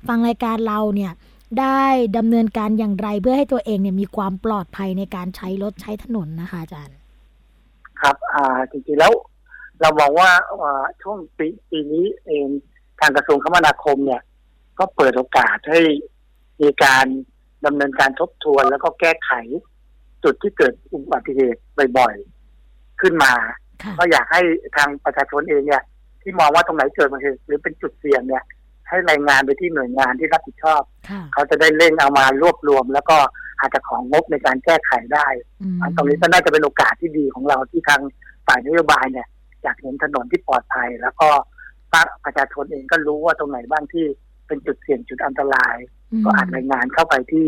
ฟังรายการเราเนี่ยได้ดำเนินการอย่างไรเพื่อให้ตัวเองเนี่ยมีความปลอดภัยในการใช้รถใช้ถนนนะคะอาจารย์ครับจริงๆแล้วเรามองว่าช่วงปีนี้เองทางกระทรวงคมนาคมเนี่ยก็เปิดโอกาสให้มีการดำเนินการทบทวนแล้วก็แก้ไขจุดที่เกิดอุบัติเหตุบ่อยๆขึ้นมาก็อยากให้ทางประชาชนเองเนี่ยที่มองว่าตรงไหนเกิดอุบัติเหตุหรือเป็นจุดเสี่ยงเนี่ยให้รายงานไปที่หน่วยงานที่รับผิดชอบเขาจะได้เร่งเอามารวบรวมแล้วก็อาจจะของงบในการแก้ไขได้ตรงนี้ก็น่าจะเป็นโอกาสที่ดีของเราที่ทางฝ่ายนโยบายเนี่ยอยากเห็นถนนที่ปลอดภัยแล้วก็ประชาชนเองก็รู้ว่าตรงไหนบ้างที่เป็นจุดเสี่ยงจุดอันตรายก็อาจรายงานเข้าไปที่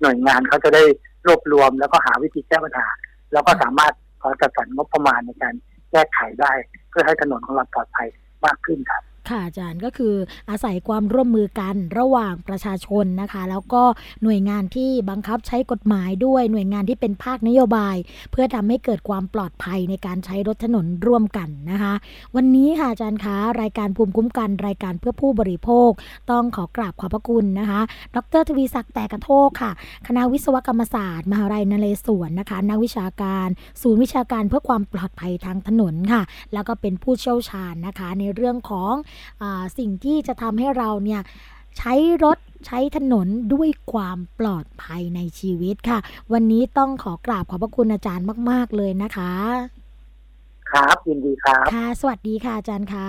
หน่วยงานเขาจะได้รวบรวมแล้วก็หาวิธีแก้ปัญหาแล้วก็สามารถขอจัดสรรงบประมาณในการแก้ไขได้เพื่อให้ถนนของเราปลอดภัยมากขึ้นครับค่ะอาจารย์ก็คืออาศัยความร่วมมือกันระหว่างประชาชนนะคะแล้วก็หน่วยงานที่บังคับใช้กฎหมายด้วยหน่วยงานที่เป็นภาคนโยบายเพื่อทำให้เกิดความปลอดภัยในการใช้รถถนนร่วมกันนะคะวันนี้ค่ะอาจารย์คะรายการภูมิคุ้มกันรายการเพื่อผู้บริโภคต้องขอกราบขอบพระคุณนะคะดร.ทวีศักดิ์ แต่กระโทกค่ะคณะวิศวกรรมศาสตร์มหาวิทยาลัยนเรศวรนะคะนักวิชาการศูนย์วิชาการเพื่อความปลอดภัยทางถนนค่ะแล้วก็เป็นผู้เชี่ยวชาญนะคะในเรื่องของสิ่งที่จะทำให้เราเนี่ยใช้รถใช้ถนนด้วยความปลอดภัยในชีวิตค่ะวันนี้ต้องขอกราบขอบพระคุณอาจารย์มากๆเลยนะคะครับยินดีครับค่ะสวัสดีค่ะอาจารย์ค่ะ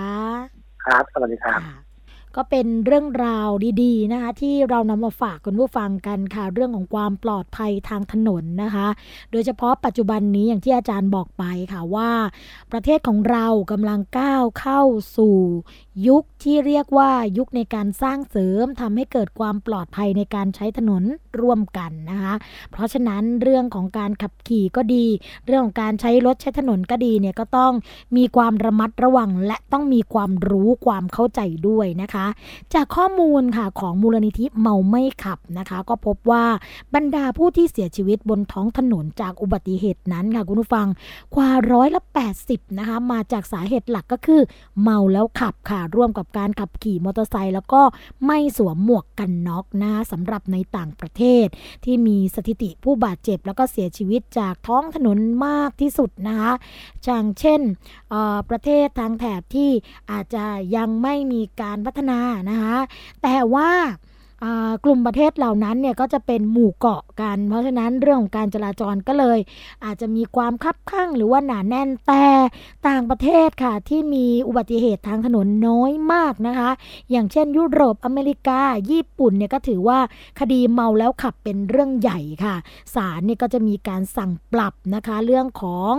ครับสวัสดีครับก็เป็นเรื่องราวดีๆนะคะที่เรานำมาฝากคุณผู้ฟังกันค่ะเรื่องของความปลอดภัยทางถนนนะคะโดยเฉพาะปัจจุบันนี้อย่างที่อาจารย์บอกไปค่ะว่าประเทศของเรากำลังก้าวเข้าสู่ยุคที่เรียกว่ายุคในการสร้างเสริมทำให้เกิดความปลอดภัยในการใช้ถนนร่วมกันนะคะเพราะฉะนั้นเรื่องของการขับขี่ก็ดีเรื่องของการใช้รถใช้ถนนก็ดีเนี่ยก็ต้องมีความระมัดระวังและต้องมีความรู้ความเข้าใจด้วยนะคะจากข้อมูลค่ะของมูลนิธิเมาไม่ขับนะคะก็พบว่าบรรดาผู้ที่เสียชีวิตบนท้องถนนจากอุบัติเหตุนั้นค่ะคุณผู้ฟังกว่า180%นะคะมาจากสาเหตุหลักก็คือเมาแล้วขับค่ะร่วมกับการขับขี่มอเตอร์ไซค์แล้วก็ไม่สวมหมวกกันน็อกนะคะสำหรับในต่างประเทศที่มีสถิติผู้บาดเจ็บแล้วก็เสียชีวิตจากท้องถนนมากที่สุดนะคะอย่างเช่นประเทศทางแถบที่อาจจะยังไม่มีการพัฒนานะคะแต่ว่า กลุ่มประเทศเหล่านั้นเนี่ยก็จะเป็นหมู่เกาะกันเพราะฉะนั้นเรื่องของการจราจรก็เลยอาจจะมีความคับคั่งหรือว่าหนาแน่นแต่ต่างประเทศค่ะที่มีอุบัติเหตุทางถนนน้อยมากนะคะอย่างเช่นยุโรปอเมริกาญี่ปุ่นเนี่ยก็ถือว่าคดีเมาแล้วขับเป็นเรื่องใหญ่ค่ะศาลเนี่ยก็จะมีการสั่งปรับนะคะเรื่องของ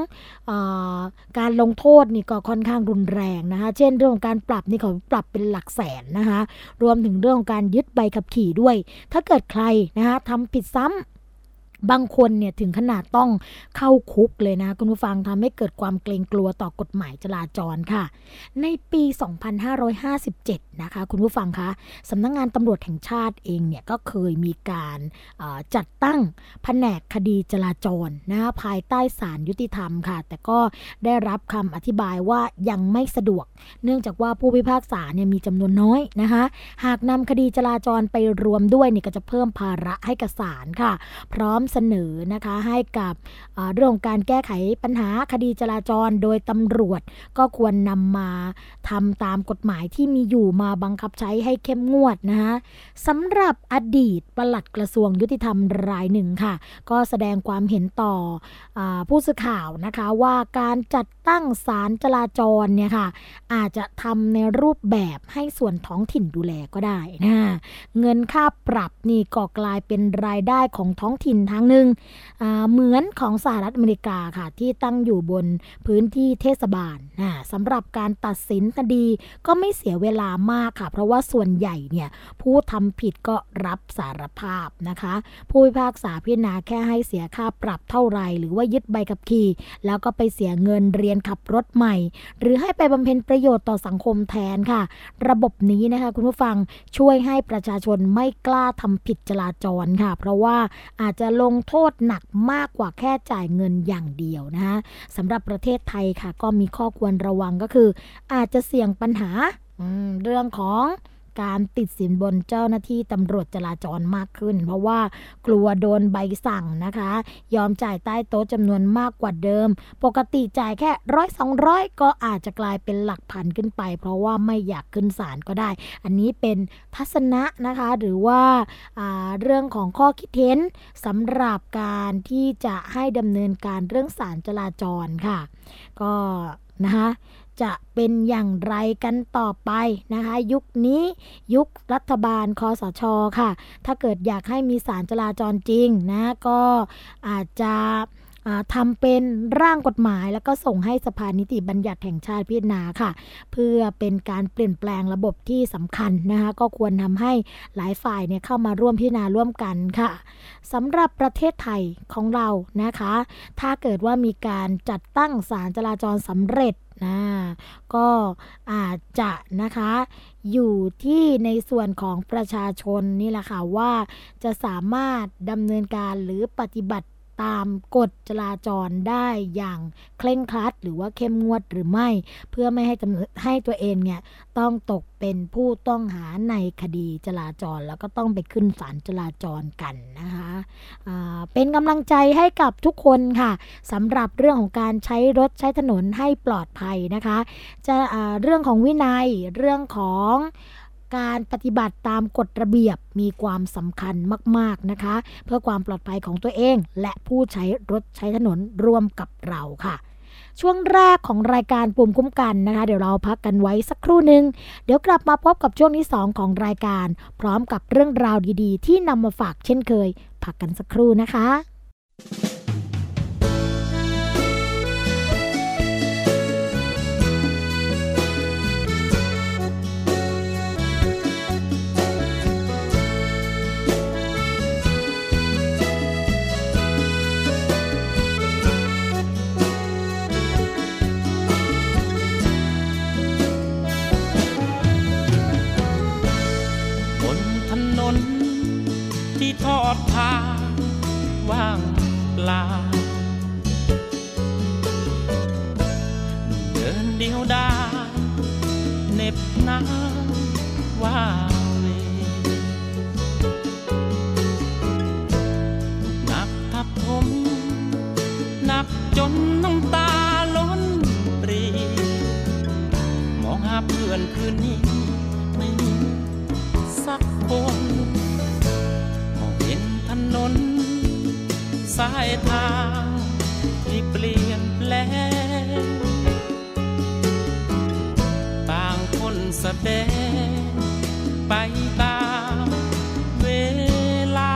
การลงโทษนี่ก็ค่อนข้างรุนแรงนะคะเช่นเรื่องของการปรับนี่เขาปรับเป็นหลักแสนนะคะรวมถึงเรื่องของการยึดใบขับขี่ด้วยถ้าเกิดใครนะคะทำผิดซ้ำบางคนเนี่ยถึงขนาดต้องเข้าคุกเลยนะคุณผู้ฟังทำให้เกิดความเกรงกลัวต่อกฎหมายจราจรค่ะในปี 2557 นะคะคุณผู้ฟังคะสำนักงานตำรวจแห่งชาติเองเนี่ยก็เคยมีการจัดตั้งแผนกคดีจราจรนะภายใต้ศาลยุติธรรมค่ะแต่ก็ได้รับคำอธิบายว่ายังไม่สะดวกเนื่องจากว่าผู้พิพากษาเนี่ยมีจำนวนน้อยนะคะหากนำคดีจราจรไปรวมด้วยเนี่ยก็จะเพิ่มภาระให้กับศาลค่ะพร้อมเสนอนะคะให้กับเรื่องการแก้ไขปัญหาคดีจราจรโดยตำรวจก็ควรนำมาทำตามกฎหมายที่มีอยู่มาบังคับใช้ให้เข้มงวดนะคะสำหรับอดีตปลัดกระทรวงยุติธรรมรายหนึ่งค่ะก็แสดงความเห็นต่อผู้สื่อข่าวนะคะว่าการจัดตั้งศาลจราจรเนี่ยค่ะอาจจะทำในรูปแบบให้ส่วนท้องถิ่นดูแลก็ได้นะเงินค่าปรับนี่ก็กลายเป็นรายได้ของท้องถิ่นทางหนึ่งเหมือนของสหรัฐอเมริกาค่ะที่ตั้งอยู่บนพื้นที่เทศบาลสำหรับการตัดสินคดีก็ไม่เสียเวลามากค่ะเพราะว่าส่วนใหญ่เนี่ยผู้ทำผิดก็รับสารภาพนะคะผู้พิพากษาพิจารณาแค่ให้เสียค่าปรับเท่าไหร่หรือว่ายึดใบขับขี่แล้วก็ไปเสียเงินเรียนขับรถใหม่หรือให้ไปบำเพ็ญประโยชน์ต่อสังคมแทนค่ะระบบนี้นะคะคุณผู้ฟังช่วยให้ประชาชนไม่กล้าทำผิดจราจรค่ะเพราะว่าอาจจะลงโทษหนักมากกว่าแค่จ่ายเงินอย่างเดียวนะคะสำหรับประเทศไทยค่ะก็มีข้อควรระวังก็คืออาจจะเสี่ยงปัญหาเรื่องของการติดสินบนเจ้าหน้าที่ตำรวจจราจรมากขึ้นเพราะว่ากลัวโดนใบสั่งนะคะยอมจ่ายใต้โต๊ะจำนวนมากกว่าเดิมปกติจ่ายแค่100-200ก็อาจจะกลายเป็นหลักพันขึ้นไปเพราะว่าไม่อยากขึ้นศาลก็ได้อันนี้เป็นทัศนะนะคะหรือว่าเรื่องของข้อคิดเห็นสำหรับการที่จะให้ดำเนินการเรื่องศาลจราจรค่ะก็นะคะจะเป็นอย่างไรกันต่อไปนะคะยุคนี้ยุครัฐบาลคสช.ค่ะถ้าเกิดอยากให้มีศาลจราจรจริงนะก็อาจจะทำเป็นร่างกฎหมายแล้วก็ส่งให้สภานิติบัญญัติแห่งชาติพิจารณาค่ะเพื่อเป็นการเปลี่ยนแปลงระบบที่สำคัญนะคะก็ควรทำให้หลายฝ่ายเนี่ยเข้ามาร่วมพิจารณาร่วมกันค่ะสำหรับประเทศไทยของเรานะคะถ้าเกิดว่ามีการจัดตั้งศาลจราจรสำเร็จนะก็อาจจะนะคะอยู่ที่ในส่วนของประชาชนนี่แหละค่ะว่าจะสามารถดำเนินการหรือปฏิบัติตามกฎจราจรได้อย่างเคร่งครัดหรือว่าเข้มงวดหรือไม่เพื่อไม่ให้ตัวเองเนี่ยต้องตกเป็นผู้ต้องหาในคดีจราจรแล้วก็ต้องไปขึ้นศาลจราจรกันนะคะเป็นกำลังใจให้กับทุกคนค่ะสำหรับเรื่องของการใช้รถใช้ถนนให้ปลอดภัยนะคะจะเรื่องของวินัยเรื่องของการปฏิบัติตามกฎระเบียบมีความสำคัญมากๆนะคะเพื่อความปลอดภัยของตัวเองและผู้ใช้รถใช้ถนนร่วมกับเราค่ะช่วงแรกของรายการภูมิคุ้มกันนะคะเดี๋ยวเราพักกันไว้สักครู่นึงเดี๋ยวกลับมาพบกับช่วงที่2ของรายการพร้อมกับเรื่องราวดีๆที่นำมาฝากเช่นเคยพักกันสักครู่นะคะทอดผ้าว่างเปล่าเดินเดียวดายเหน็บหนาวว้าเหวถูกนับทับผมนับจนน้ำตาล้นปรีมองหาเพื่อนคืนนี้ไม่มีสักคน สายทางที่เปลี่ยนแปลงต่างคนแสดงไปตามเวลา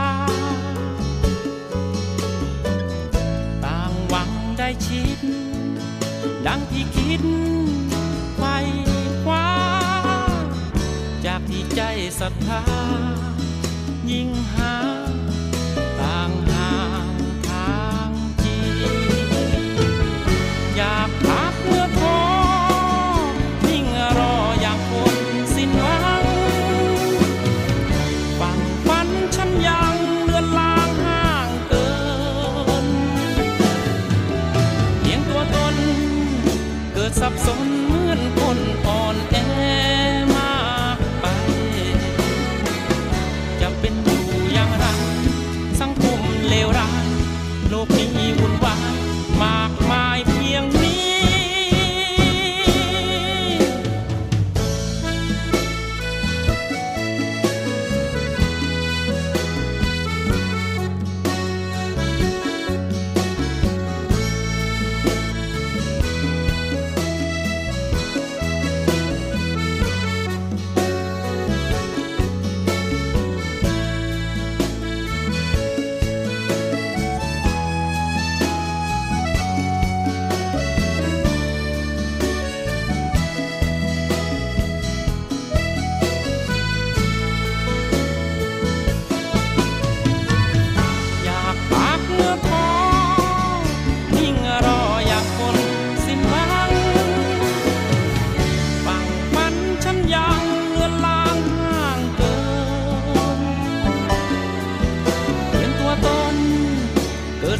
ต่างหวังได้ชิดดังที่คิดไว้คว้าจากที่ใจศรัทธายิ่งหาต่างหาทางจีอยากพักเมื่อพอนิ่งรออย่างคนสิ้นหวังฝันฉันยังเลือนลางห่างเกินเพียงตัวตนเกิดสับสนเหมือนคนอ่อนแอมากไปจำเป็นอยู่อย่างไรสังคมเลวร้ายโลกนี้วุ่นวายมากมายเพียงนี้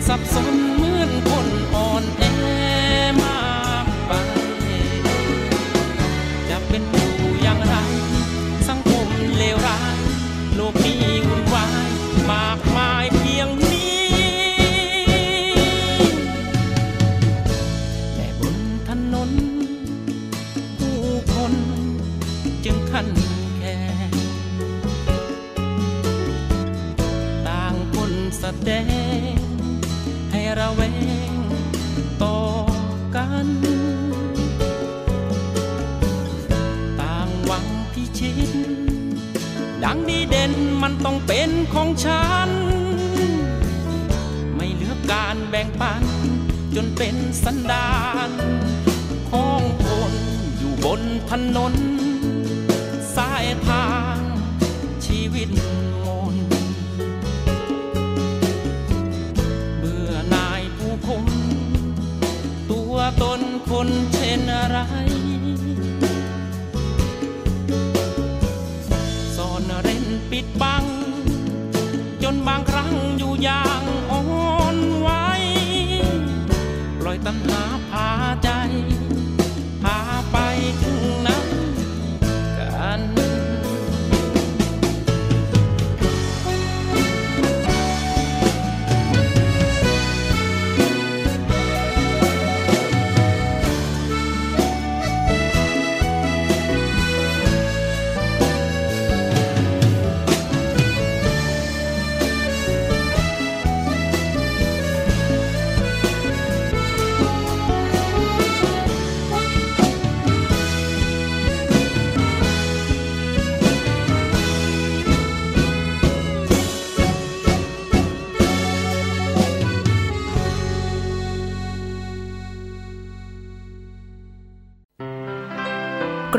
สับสนเหมือนคนอ่อนแอมากไปจะเป็นอยู่อย่างไรสังคมเลวร้ายโลกมีวุ่นวายมากมายเพียงนี้แต่บนถนนผู้คนจึงขันแข็งต่างคนแสดงระแวงต่อกันต่างหวังพิชิตดังดีเด่นมันต้องเป็นของฉันไม่เหลือการแบ่งปันจนเป็นสันดานของคนอยู่บนถนนสายทางชีวิตตนคนเช่นไรซ่อนเร้นปิดบังจนบางครั้งอยู่อย่างอ่อนไหวปล่อยตัณหาพาใจพาไปถึงนั้นกันเก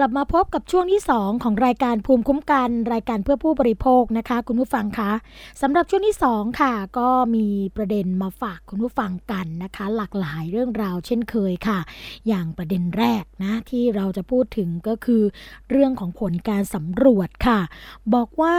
กลับมาพบกับช่วงที่2ของรายการภูมิคุ้มกันรายการเพื่อผู้บริโภคนะคะคุณผู้ฟังคะสำหรับช่วงที่2ค่ะก็มีประเด็นมาฝากคุณผู้ฟังกันนะคะหลากหลายเรื่องราวเช่นเคยค่ะอย่างประเด็นแรกนะที่เราจะพูดถึงก็คือเรื่องของผลการสำรวจค่ะบอกว่า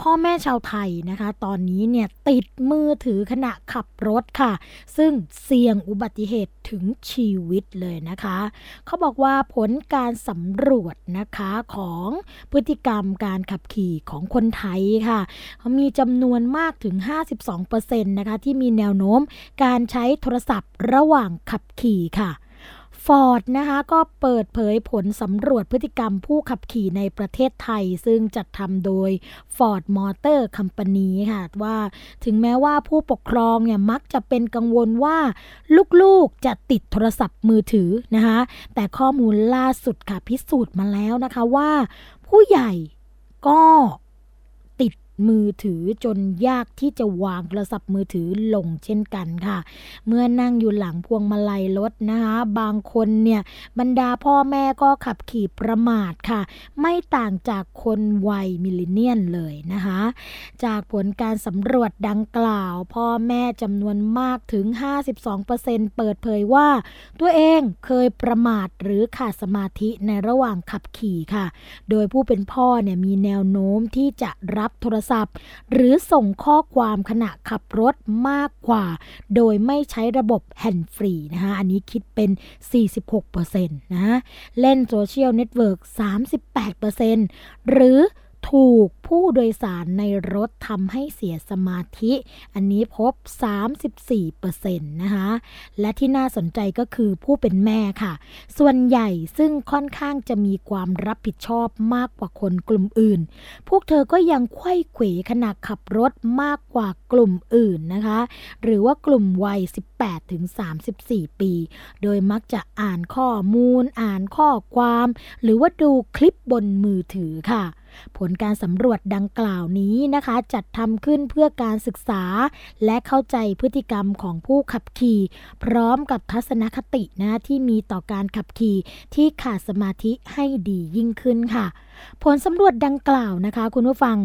พ่อแม่ชาวไทยนะคะตอนนี้เนี่ยติดมือถือขณะขับรถค่ะซึ่งเสี่ยงอุบัติเหตุถึงชีวิตเลยนะคะเขาบอกว่าผลการสำรวจ รวจนะคะของพฤติกรรมการขับขี่ของคนไทยค่ะมีจำนวนมากถึง 52% นะคะที่มีแนวโน้มการใช้โทรศัพท์ระหว่างขับขี่ค่ะฟอร์ดนะคะก็เปิดเผยผลสำรวจพฤติกรรมผู้ขับขี่ในประเทศไทยซึ่งจัดทำโดย Ford Motor Company ค่ะว่าถึงแม้ว่าผู้ปกครองเนี่ยมักจะเป็นกังวลว่าลูกๆจะติดโทรศัพท์มือถือนะคะแต่ข้อมูลล่าสุดค่ะพิสูจน์มาแล้วนะคะว่าผู้ใหญ่ก็มือถือจนยากที่จะวางโทรศัพท์มือถือลงเช่นกันค่ะเมื่อนั่งอยู่หลังพวงมาลัยรถนะคะบางคนเนี่ยบรรดาพ่อแม่ก็ขับขี่ประมาทค่ะไม่ต่างจากคนวัยมิลเลนเนียลเลยนะคะจากผลการสำรวจดังกล่าวพ่อแม่จำนวนมากถึง 52% เปิดเผยว่าตัวเองเคยประมาทหรือขาดสมาธิในระหว่างขับขี่ค่ะโดยผู้เป็นพ่อเนี่ยมีแนวโน้มที่จะรับโทรศัพท์หรือส่งข้อความขณะขับรถมากกว่าโดยไม่ใช้ระบบแฮนด์ฟรีนะคะอันนี้คิดเป็น 46% นะเล่นโซเชียลเน็ตเวิร์ก 38% หรือถูกผู้โดยสารในรถทำให้เสียสมาธิอันนี้พบ 34% นะคะและที่น่าสนใจก็คือผู้เป็นแม่ค่ะส่วนใหญ่ซึ่งค่อนข้างจะมีความรับผิดชอบมากกว่าคนกลุ่มอื่นพวกเธอก็ยังไขว้เขวขณะขับรถมากกว่ากลุ่มอื่นนะคะหรือว่ากลุ่มวัย 18-34 ปีโดยมักจะอ่านข้อมูลอ่านข้อความหรือว่าดูคลิปบนมือถือค่ะผลการสำรวจดังกล่าวนี้นะคะจัดทำขึ้นเพื่อการศึกษาและเข้าใจพฤติกรรมของผู้ขับขี่พร้อมกับทัศนคตินะที่มีต่อการขับขี่ที่ขาดสมาธิให้ดียิ่งขึ้นค่ะผลสำรวจดังกล่าวนะคะคุณผู้ฟัง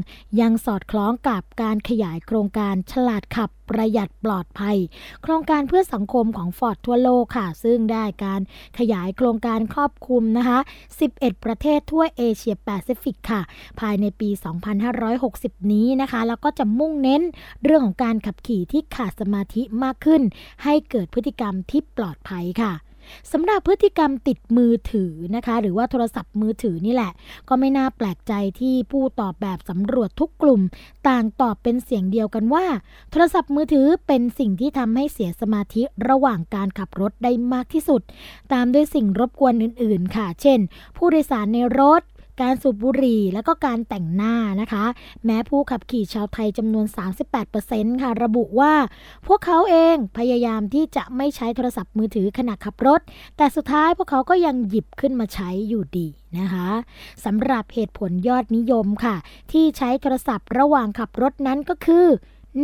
ยังสอดคล้องกับการขยายโครงการฉลาดขับประหยัดปลอดภัยโครงการเพื่อสังคมของ Ford ทั่วโลกค่ะซึ่งได้การขยายโครงการครอบคลุมนะคะ11 ประเทศทั่วเอเชียแปซิฟิกค่ะภายในปี 2560 นี้นะคะแล้วก็จะมุ่งเน้นเรื่องของการขับขี่ที่ขาดสมาธิมากขึ้นให้เกิดพฤติกรรมที่ปลอดภัยค่ะสำหรับพฤติกรรมติดมือถือนะคะหรือว่าโทรศัพท์มือถือนี่แหละก็ไม่น่าแปลกใจที่ผู้ตอบแบบสำรวจทุกกลุ่มต่างตอบเป็นเสียงเดียวกันว่าโทรศัพท์มือถือเป็นสิ่งที่ทำให้เสียสมาธิระหว่างการขับรถได้มากที่สุดตามด้วยสิ่งรบกวนอื่นๆค่ะเช่นผู้โดยสารในรถการสูบบุหรี่แล้วก็การแต่งหน้านะคะแม้ผู้ขับขี่ชาวไทยจำนวน 38% ค่ะระบุว่าพวกเขาเองพยายามที่จะไม่ใช้โทรศัพท์มือถือขณะขับรถแต่สุดท้ายพวกเขาก็ยังหยิบขึ้นมาใช้อยู่ดีนะคะสำหรับเหตุผลยอดนิยมค่ะที่ใช้โทรศัพท์ระหว่างขับรถนั้นก็คือ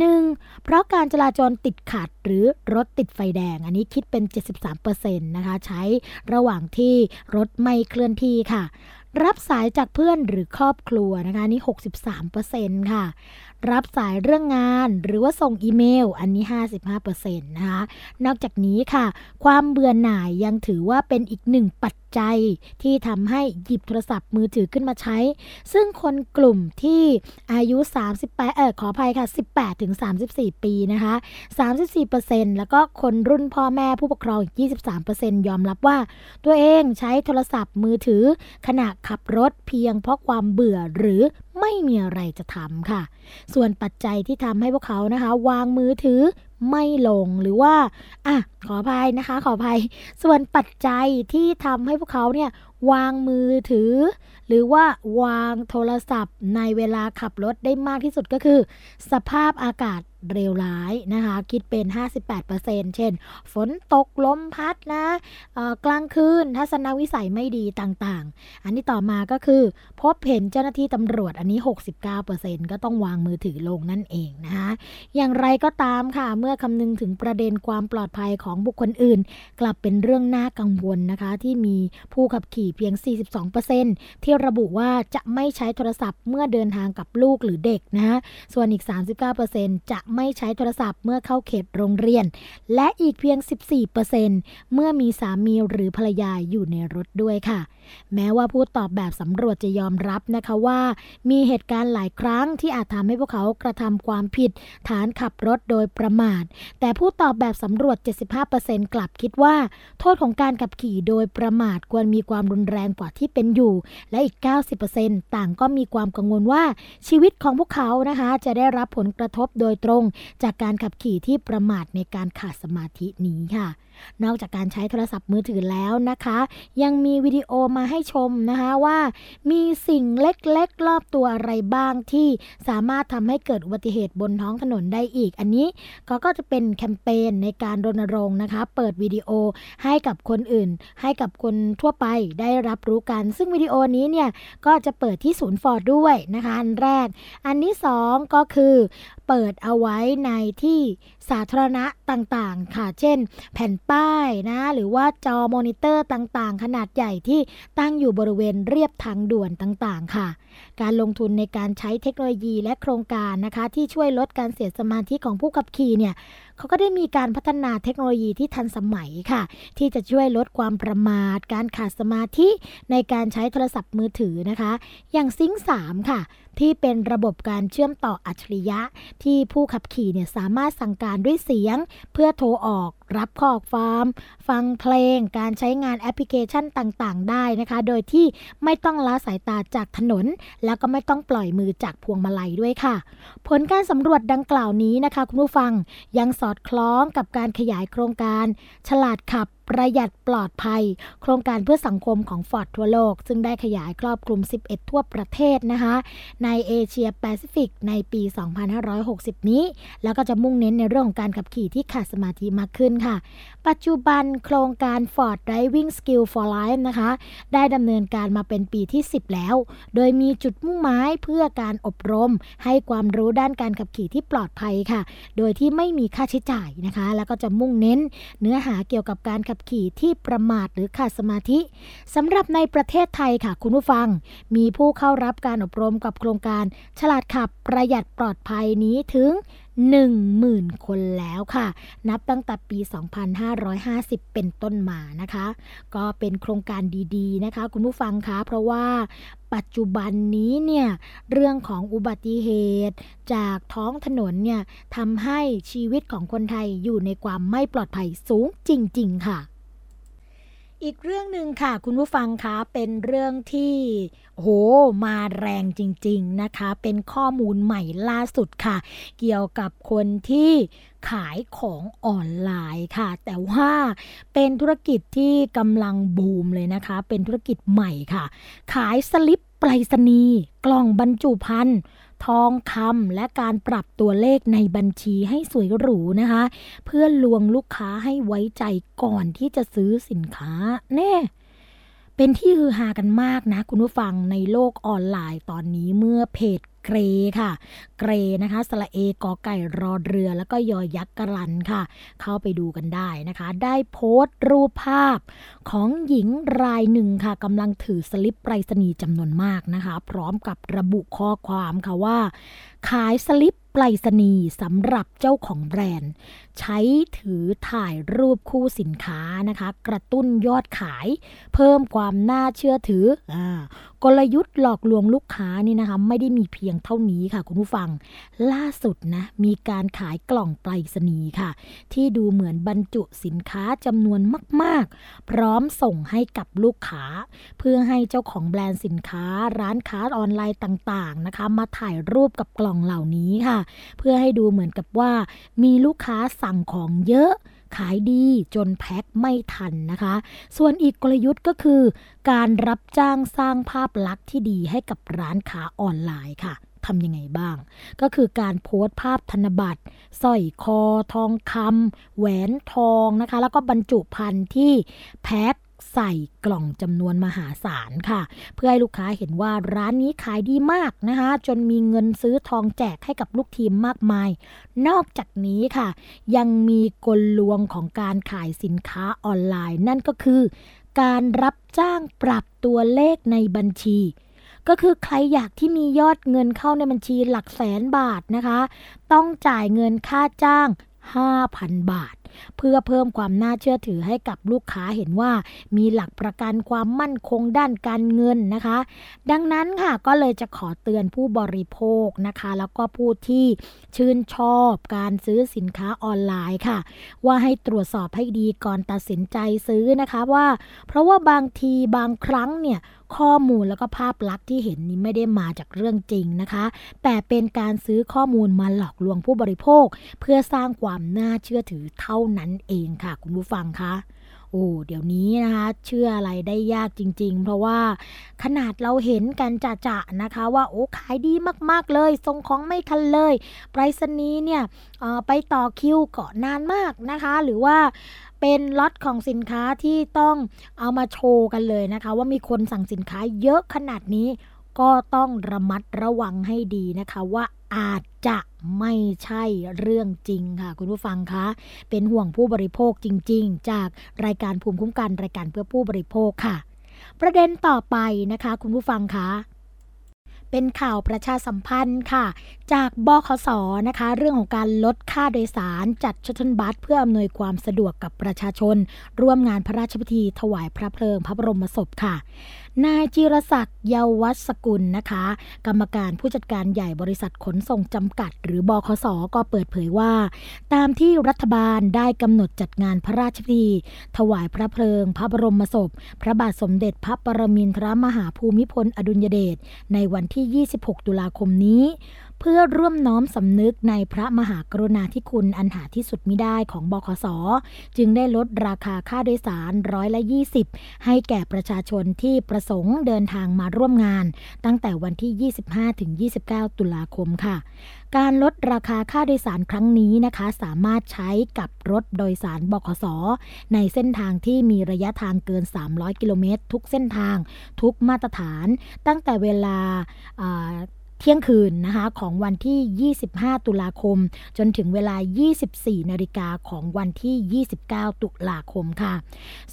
1. เพราะการจราจรติดขัดหรือรถติดไฟแดงอันนี้คิดเป็น 73% นะคะใช้ระหว่างที่รถไม่เคลื่อนที่ค่ะรับสายจากเพื่อนหรือครอบครัวนะคะนี่ 63% ค่ะรับสายเรื่องงานหรือว่าส่งอีเมลอันนี้ 55% นะคะนอกจากนี้ค่ะความเบื่อหน่ายยังถือว่าเป็นอีกหนึ่งปัจจัยที่ทำให้หยิบโทรศัพท์มือถือขึ้นมาใช้ซึ่งคนกลุ่มที่อายุ18 ถึง 34 ปีนะคะ 34% แล้วก็คนรุ่นพ่อแม่ผู้ปกครองอีก 23% ยอมรับว่าตัวเองใช้โทรศัพท์มือถือขณะขับรถเพียงเพราะความเบื่อหรือไม่มีอะไรจะทำค่ะส่วนปัจจัยที่ทำให้พวกเขานะคะวางมือถือไม่ลงหรือว่าขออภัยส่วนปัจจัยที่ทำให้พวกเขาเนี่ยวางมือถือหรือว่าวางโทรศัพท์ในเวลาขับรถได้มากที่สุดก็คือสภาพอากาศเลวร้ายนะคะคิดเป็น 58% เช่นฝนตกลมพัดนะกลางคืนทัศนวิสัยไม่ดีต่างๆอันนี้ต่อมาก็คือพบเห็นเจ้าหน้าที่ตำรวจอันนี้ 69% ก็ต้องวางมือถือลงนั่นเองนะคะอย่างไรก็ตามค่ะเมื่อคำนึงถึงประเด็นความปลอดภัยของบุคคลอื่นกลับเป็นเรื่องน่ากังวลนะคะที่มีผู้ขับขี่เพียง 42% ที่ระบุว่าจะไม่ใช้โทรศัพท์เมื่อเดินทางกับลูกหรือเด็กนะส่วนอีก 39% จะไม่ใช้โทรศัพท์เมื่อเข้าเขตโรงเรียนและอีกเพียง 14% เมื่อมีสามีหรือภรรยาอยู่ในรถด้วยค่ะแม้ว่าผู้ตอบแบบสำรวจจะยอมรับนะคะว่ามีเหตุการณ์หลายครั้งที่อาจทำให้พวกเขากระทำความผิดฐานขับรถโดยประมาท าทแต่ผู้ตอบแบบสำรวจ 75% กลับคิดว่าโทษของการขับขี่โดยประมาทควรมีความรุนแรงกว่าที่เป็นอยู่และอีก 90% ต่างก็มีความกังวลว่าชีวิตของพวกเขานะคะจะได้รับผลกระทบโดยตรงจากการขับขี่ที่ประมาทในการขาดสมาธินี้ค่ะนอกจากการใช้โทรศัพท์มือถือแล้วนะคะยังมีวิดีโอมาให้ชมนะคะว่ามีสิ่งเล็กๆรอบตัวอะไรบ้างที่สามารถทำให้เกิดอุบัติเหตุบนท้องถนนได้อีกอันนี้ก็จะเป็นแคมเปญในการรณรงค์นะคะเปิดวิดีโอให้กับคนอื่นให้กับคนทั่วไปได้รับรู้กันซึ่งวิดีโอนี้เนี่ยก็จะเปิดที่ศูนย์ฟอร์ดด้วยนะคะอันแรกอันที่สองก็คือเปิดเอาไว้ในที่สาธารณะต่างๆค่ะเช่นแผ่นป้ายนะหรือว่าจอมอนิเตอร์ต่างๆขนาดใหญ่ที่ตั้งอยู่บริเวณเรียบทางด่วนต่างๆค่ะการลงทุนในการใช้เทคโนโลยีและโครงการนะคะที่ช่วยลดการเสียสมาธิของผู้ขับขี่เนี่ยเขาก็ได้มีการพัฒนาเทคโนโลยีที่ทันสมัยค่ะที่จะช่วยลดความประมาทการขาดสมาธิในการใช้โทรศัพท์มือถือนะคะอย่างซิงค์3ค่ะที่เป็นระบบการเชื่อมต่ออัจฉริยะที่ผู้ขับขี่เนี่ยสามารถสั่งการด้วยเสียงเพื่อโทรออกรับข้อความฟังเพลงการใช้งานแอปพลิเคชันต่างๆได้นะคะโดยที่ไม่ต้องละสายตาจากถนนแล้วก็ไม่ต้องปล่อยมือจากพวงมาลัยด้วยค่ะผลการสำรวจดังกล่าวนี้นะคะคุณผู้ฟังยังสอดคล้องกับการขยายโครงการฉลาดขับประหยัดปลอดภัยโครงการเพื่อสังคมของฟอร์ดทั่วโลกซึ่งได้ขยายครอบคลุม 11 ทั่วประเทศนะคะในเอเชียแปซิฟิกในปี 2560 นี้แล้วก็จะมุ่งเน้นในเรื่องของการขับขี่ที่ขาดสมาธิมากขึ้นค่ะปัจจุบันโครงการ Ford Driving Skill for Life นะคะได้ดำเนินการมาเป็นปีที่ 10 แล้วโดยมีจุดมุ่งหมายเพื่อการอบรมให้ความรู้ด้านการขับขี่ที่ปลอดภัยค่ะโดยที่ไม่มีค่าใช้จ่ายนะคะแล้วก็จะมุ่งเน้นเนื้อหาเกี่ยวกับการขับขี่ที่ประมาทหรือขาดสมาธิสำหรับในประเทศไทยค่ะคุณผู้ฟังมีผู้เข้ารับการอบรมกับโครงการฉลาดขับประหยัดปลอดภัยนี้ถึง 10,000 คนแล้วค่ะนับตั้งแต่ปี 2550 เป็นต้นมานะคะก็เป็นโครงการดีๆนะคะคุณผู้ฟังคะเพราะว่าปัจจุบันนี้เนี่ยเรื่องของอุบัติเหตุจากท้องถนนเนี่ยทำให้ชีวิตของคนไทยอยู่ในความไม่ปลอดภัยสูงจริงๆค่ะอีกเรื่องนึงค่ะคุณผู้ฟังคะเป็นเรื่องที่โหมาแรงจริงๆนะคะเป็นข้อมูลใหม่ล่าสุดค่ะเกี่ยวกับคนที่ขายของออนไลน์ค่ะแต่ว่าเป็นธุรกิจที่กำลังบูมเลยนะคะเป็นธุรกิจใหม่ค่ะขายสลิปไปรษณีย์กล่องบรรจุภัณฑ์ทองคำและการปรับตัวเลขในบัญชีให้สวยหรูนะคะเพื่อลวงลูกค้าให้ไว้ใจก่อนที่จะซื้อสินค้าแน่เป็นที่ฮือฮากันมากนะคุณผู้ฟังในโลกออนไลน์ตอนนี้เมื่อเพจเกรค่ะเกรนะคะสระเอกอไก่รอเรือแล้วก็ยอยักษ์กรันค่ะเข้าไปดูกันได้นะคะได้โพสต์รูปภาพของหญิงรายหนึ่งค่ะกำลังถือสลิปไปรษณีย์จำนวนมากนะคะพร้อมกับระบุข้อความค่ะว่าขายสลิปไปรษณีย์สำหรับเจ้าของแบรนด์ใช้ถือถ่ายรูปคู่สินค้านะคะกระตุ้นยอดขายเพิ่มความน่าเชื่อถือกลยุทธ์หลอกลวงลูกค้านี่นะคะไม่ได้มีเพียงเท่านี้ค่ะคุณผู้ฟังล่าสุดนะมีการขายกล่องไปรษณีย์ค่ะที่ดูเหมือนบรรจุสินค้าจำนวนมากๆพร้อมส่งให้กับลูกค้าเพื่อให้เจ้าของแบรนด์สินค้าร้านค้าออนไลน์ต่างๆนะคะมาถ่ายรูปกับกล่องเหล่านี้ค่ะเพื่อให้ดูเหมือนกับว่ามีลูกค้าสั่งของเยอะขายดีจนแพ็คไม่ทันนะคะส่วนอีกกลยุทธ์ก็คือการรับจ้างสร้างภาพลักษณ์ที่ดีให้กับร้านค้าออนไลน์ค่ะทำยังไงบ้างก็คือการโพสต์ภาพธนบัตรสร้อยคอทองคำแหวนทองนะคะแล้วก็บรรจุภัณฑ์ที่แพ็คใส่กล่องจำนวนมหาศาลค่ะเพื่อให้ลูกค้าเห็นว่าร้านนี้ขายดีมากนะคะจนมีเงินซื้อทองแจกให้กับลูกทีมมากมายนอกจากนี้ค่ะยังมีกลลวงของการขายสินค้าออนไลน์นั่นก็คือการรับจ้างปรับตัวเลขในบัญชีก็คือใครอยากที่มียอดเงินเข้าในบัญชีหลักแสนบาทนะคะต้องจ่ายเงินค่าจ้าง 5,000 บาท เพื่อเพิ่มความน่าเชื่อถือให้กับลูกค้าเห็นว่ามีหลักประกันความมั่นคงด้านการเงินนะคะดังนั้นค่ะก็เลยจะขอเตือนผู้บริโภคนะคะแล้วก็ผู้ที่ชื่นชอบการซื้อสินค้าออนไลน์ค่ะว่าให้ตรวจสอบให้ดีก่อนตัดสินใจซื้อนะคะว่าเพราะว่าบางทีบางครั้งเนี่ยข้อมูลแล้วก็ภาพลักษณ์ที่เห็นนี้ไม่ได้มาจากเรื่องจริงนะคะแต่เป็นการซื้อข้อมูลมาหลอกลวงผู้บริโภคเพื่อสร้างความน่าเชื่อถือเท่านั้นเองค่ะคุณผู้ฟังคะโอ้เดี๋ยวนี้นะคะเชื่ออะไรได้ยากจริงๆเพราะว่าขนาดเราเห็นกันจะนะคะว่าโอ้ขายดีมากๆเลยส่งของไม่ทันเลยไปรษณีย์เนี่ยไปต่อคิวก็นานมากนะคะหรือว่าเป็นล็อตของสินค้าที่ต้องเอามาโชว์กันเลยนะคะว่ามีคนสั่งสินค้าเยอะขนาดนี้ก็ต้องระมัดระวังให้ดีนะคะว่าอาจจะไม่ใช่เรื่องจริงค่ะคุณผู้ฟังคะเป็นห่วงผู้บริโภคจริงๆจากรายการภูมิคุ้มกันรายการเพื่อผู้บริโภคค่ะประเด็นต่อไปนะคะคุณผู้ฟังคะเป็นข่าวประชาสัมพันธ์ค่ะจากบขส.นะคะเรื่องของการลดค่าโดยสารจัดชัตเทิลบัสเพื่ออำนวยความสะดวกกับประชาชนร่วมงานพระราชพิธีถวายพระเพลิงพระบรมศพค่ะนายจิรศักดิ์เยาวัชสกุลนะคะกรรมการผู้จัดการใหญ่บริษัทขนส่งจำกัดหรือบขส.ก็เปิดเผยว่าตามที่รัฐบาลได้กำหนดจัดงานพระราชพิธีถวายพระเพลิงพระบรมศพพระบาทสมเด็จพระปรมินทรมหาภูมิพลอดุลยเดชในวันที่26ตุลาคมนี้เพื่อร่วมน้อมสำนึกในพระมหากรุณาธิคุณอันหาที่สุดมิได้ของบขส.จึงได้ลดราคาค่าโดยสาร120%ให้แก่ประชาชนที่ประสงค์เดินทางมาร่วมงานตั้งแต่วันที่25ถึง29ตุลาคมค่ะการลดราคาค่าโดยสารครั้งนี้นะคะสามารถใช้กับรถโดยสารบขส.ในเส้นทางที่มีระยะทางเกิน300กิโลเมตรทุกเส้นทางทุกมาตรฐานตั้งแต่เวลาเที่ยงคืนนะคะของวันที่25ตุลาคมจนถึงเวลา 24:00 น.ของวันที่29ตุลาคมค่ะ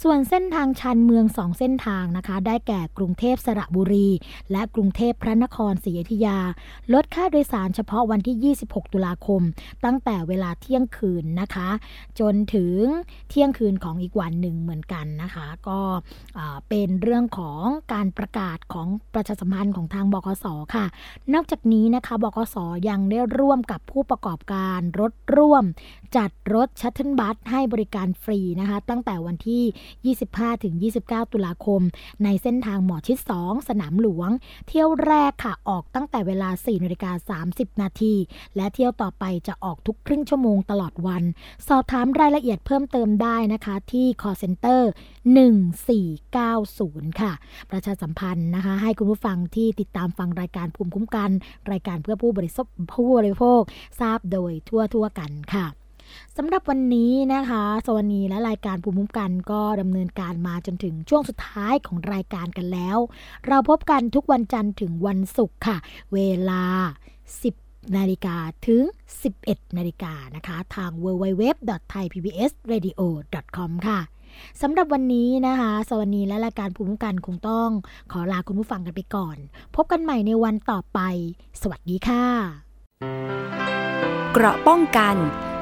ส่วนเส้นทางชานเมือง2เส้นทางนะคะได้แก่กรุงเทพสระบุรีและกรุงเทพพระนครศรีอยุธยาลดค่าโดยสารเฉพาะวันที่26ตุลาคมตั้งแต่เวลาเที่ยงคืนนะคะจนถึงเที่ยงคืนของอีกวันหนึ่งเหมือนกันนะคะก็เป็นเรื่องของการประกาศของประชาสัมพันธ์ของทางบขส.ค่ะนอกจากนี้นะคะบขส.ยังได้ร่วมกับผู้ประกอบการรถร่วมจัดรถชัตเทิลบัสให้บริการฟรีนะคะตั้งแต่วันที่25ถึง29ตุลาคมในเส้นทางหมอชิด2สนามหลวงเที่ยวแรกค่ะออกตั้งแต่เวลา 4:30 น.และเที่ยวต่อไปจะออกทุกครึ่งชั่วโมงตลอดวันสอบถามรายละเอียดเพิ่มเติมได้นะคะที่ Call Center 1490ค่ะประชาสัมพันธ์นะคะให้คุณผู้ฟังที่ติดตามฟังรายการภูมิคุ้มกันรายการเพื่อผู้บริโภคทราบโดยทั่วกันค่ะสำหรับวันนี้นะคะสวัสดีและรายการภูมิคุ้มกันก็ดำเนินการมาจนถึงช่วงสุดท้ายของรายการกันแล้วเราพบกันทุกวันจันทร์ถึงวันศุกร์ค่ะเวลา 10:00 น.ถึง 11:00 น.นะคะทาง www.thaipbsradio.com ค่ะสำหรับวันนี้นะคะสวัสดีและรายการภูมิคุ้มกันคงต้องขอลาคุณผู้ฟังกันไปก่อนพบกันใหม่ในวันต่อไปสวัสดีค่ะเกราะป้องกัน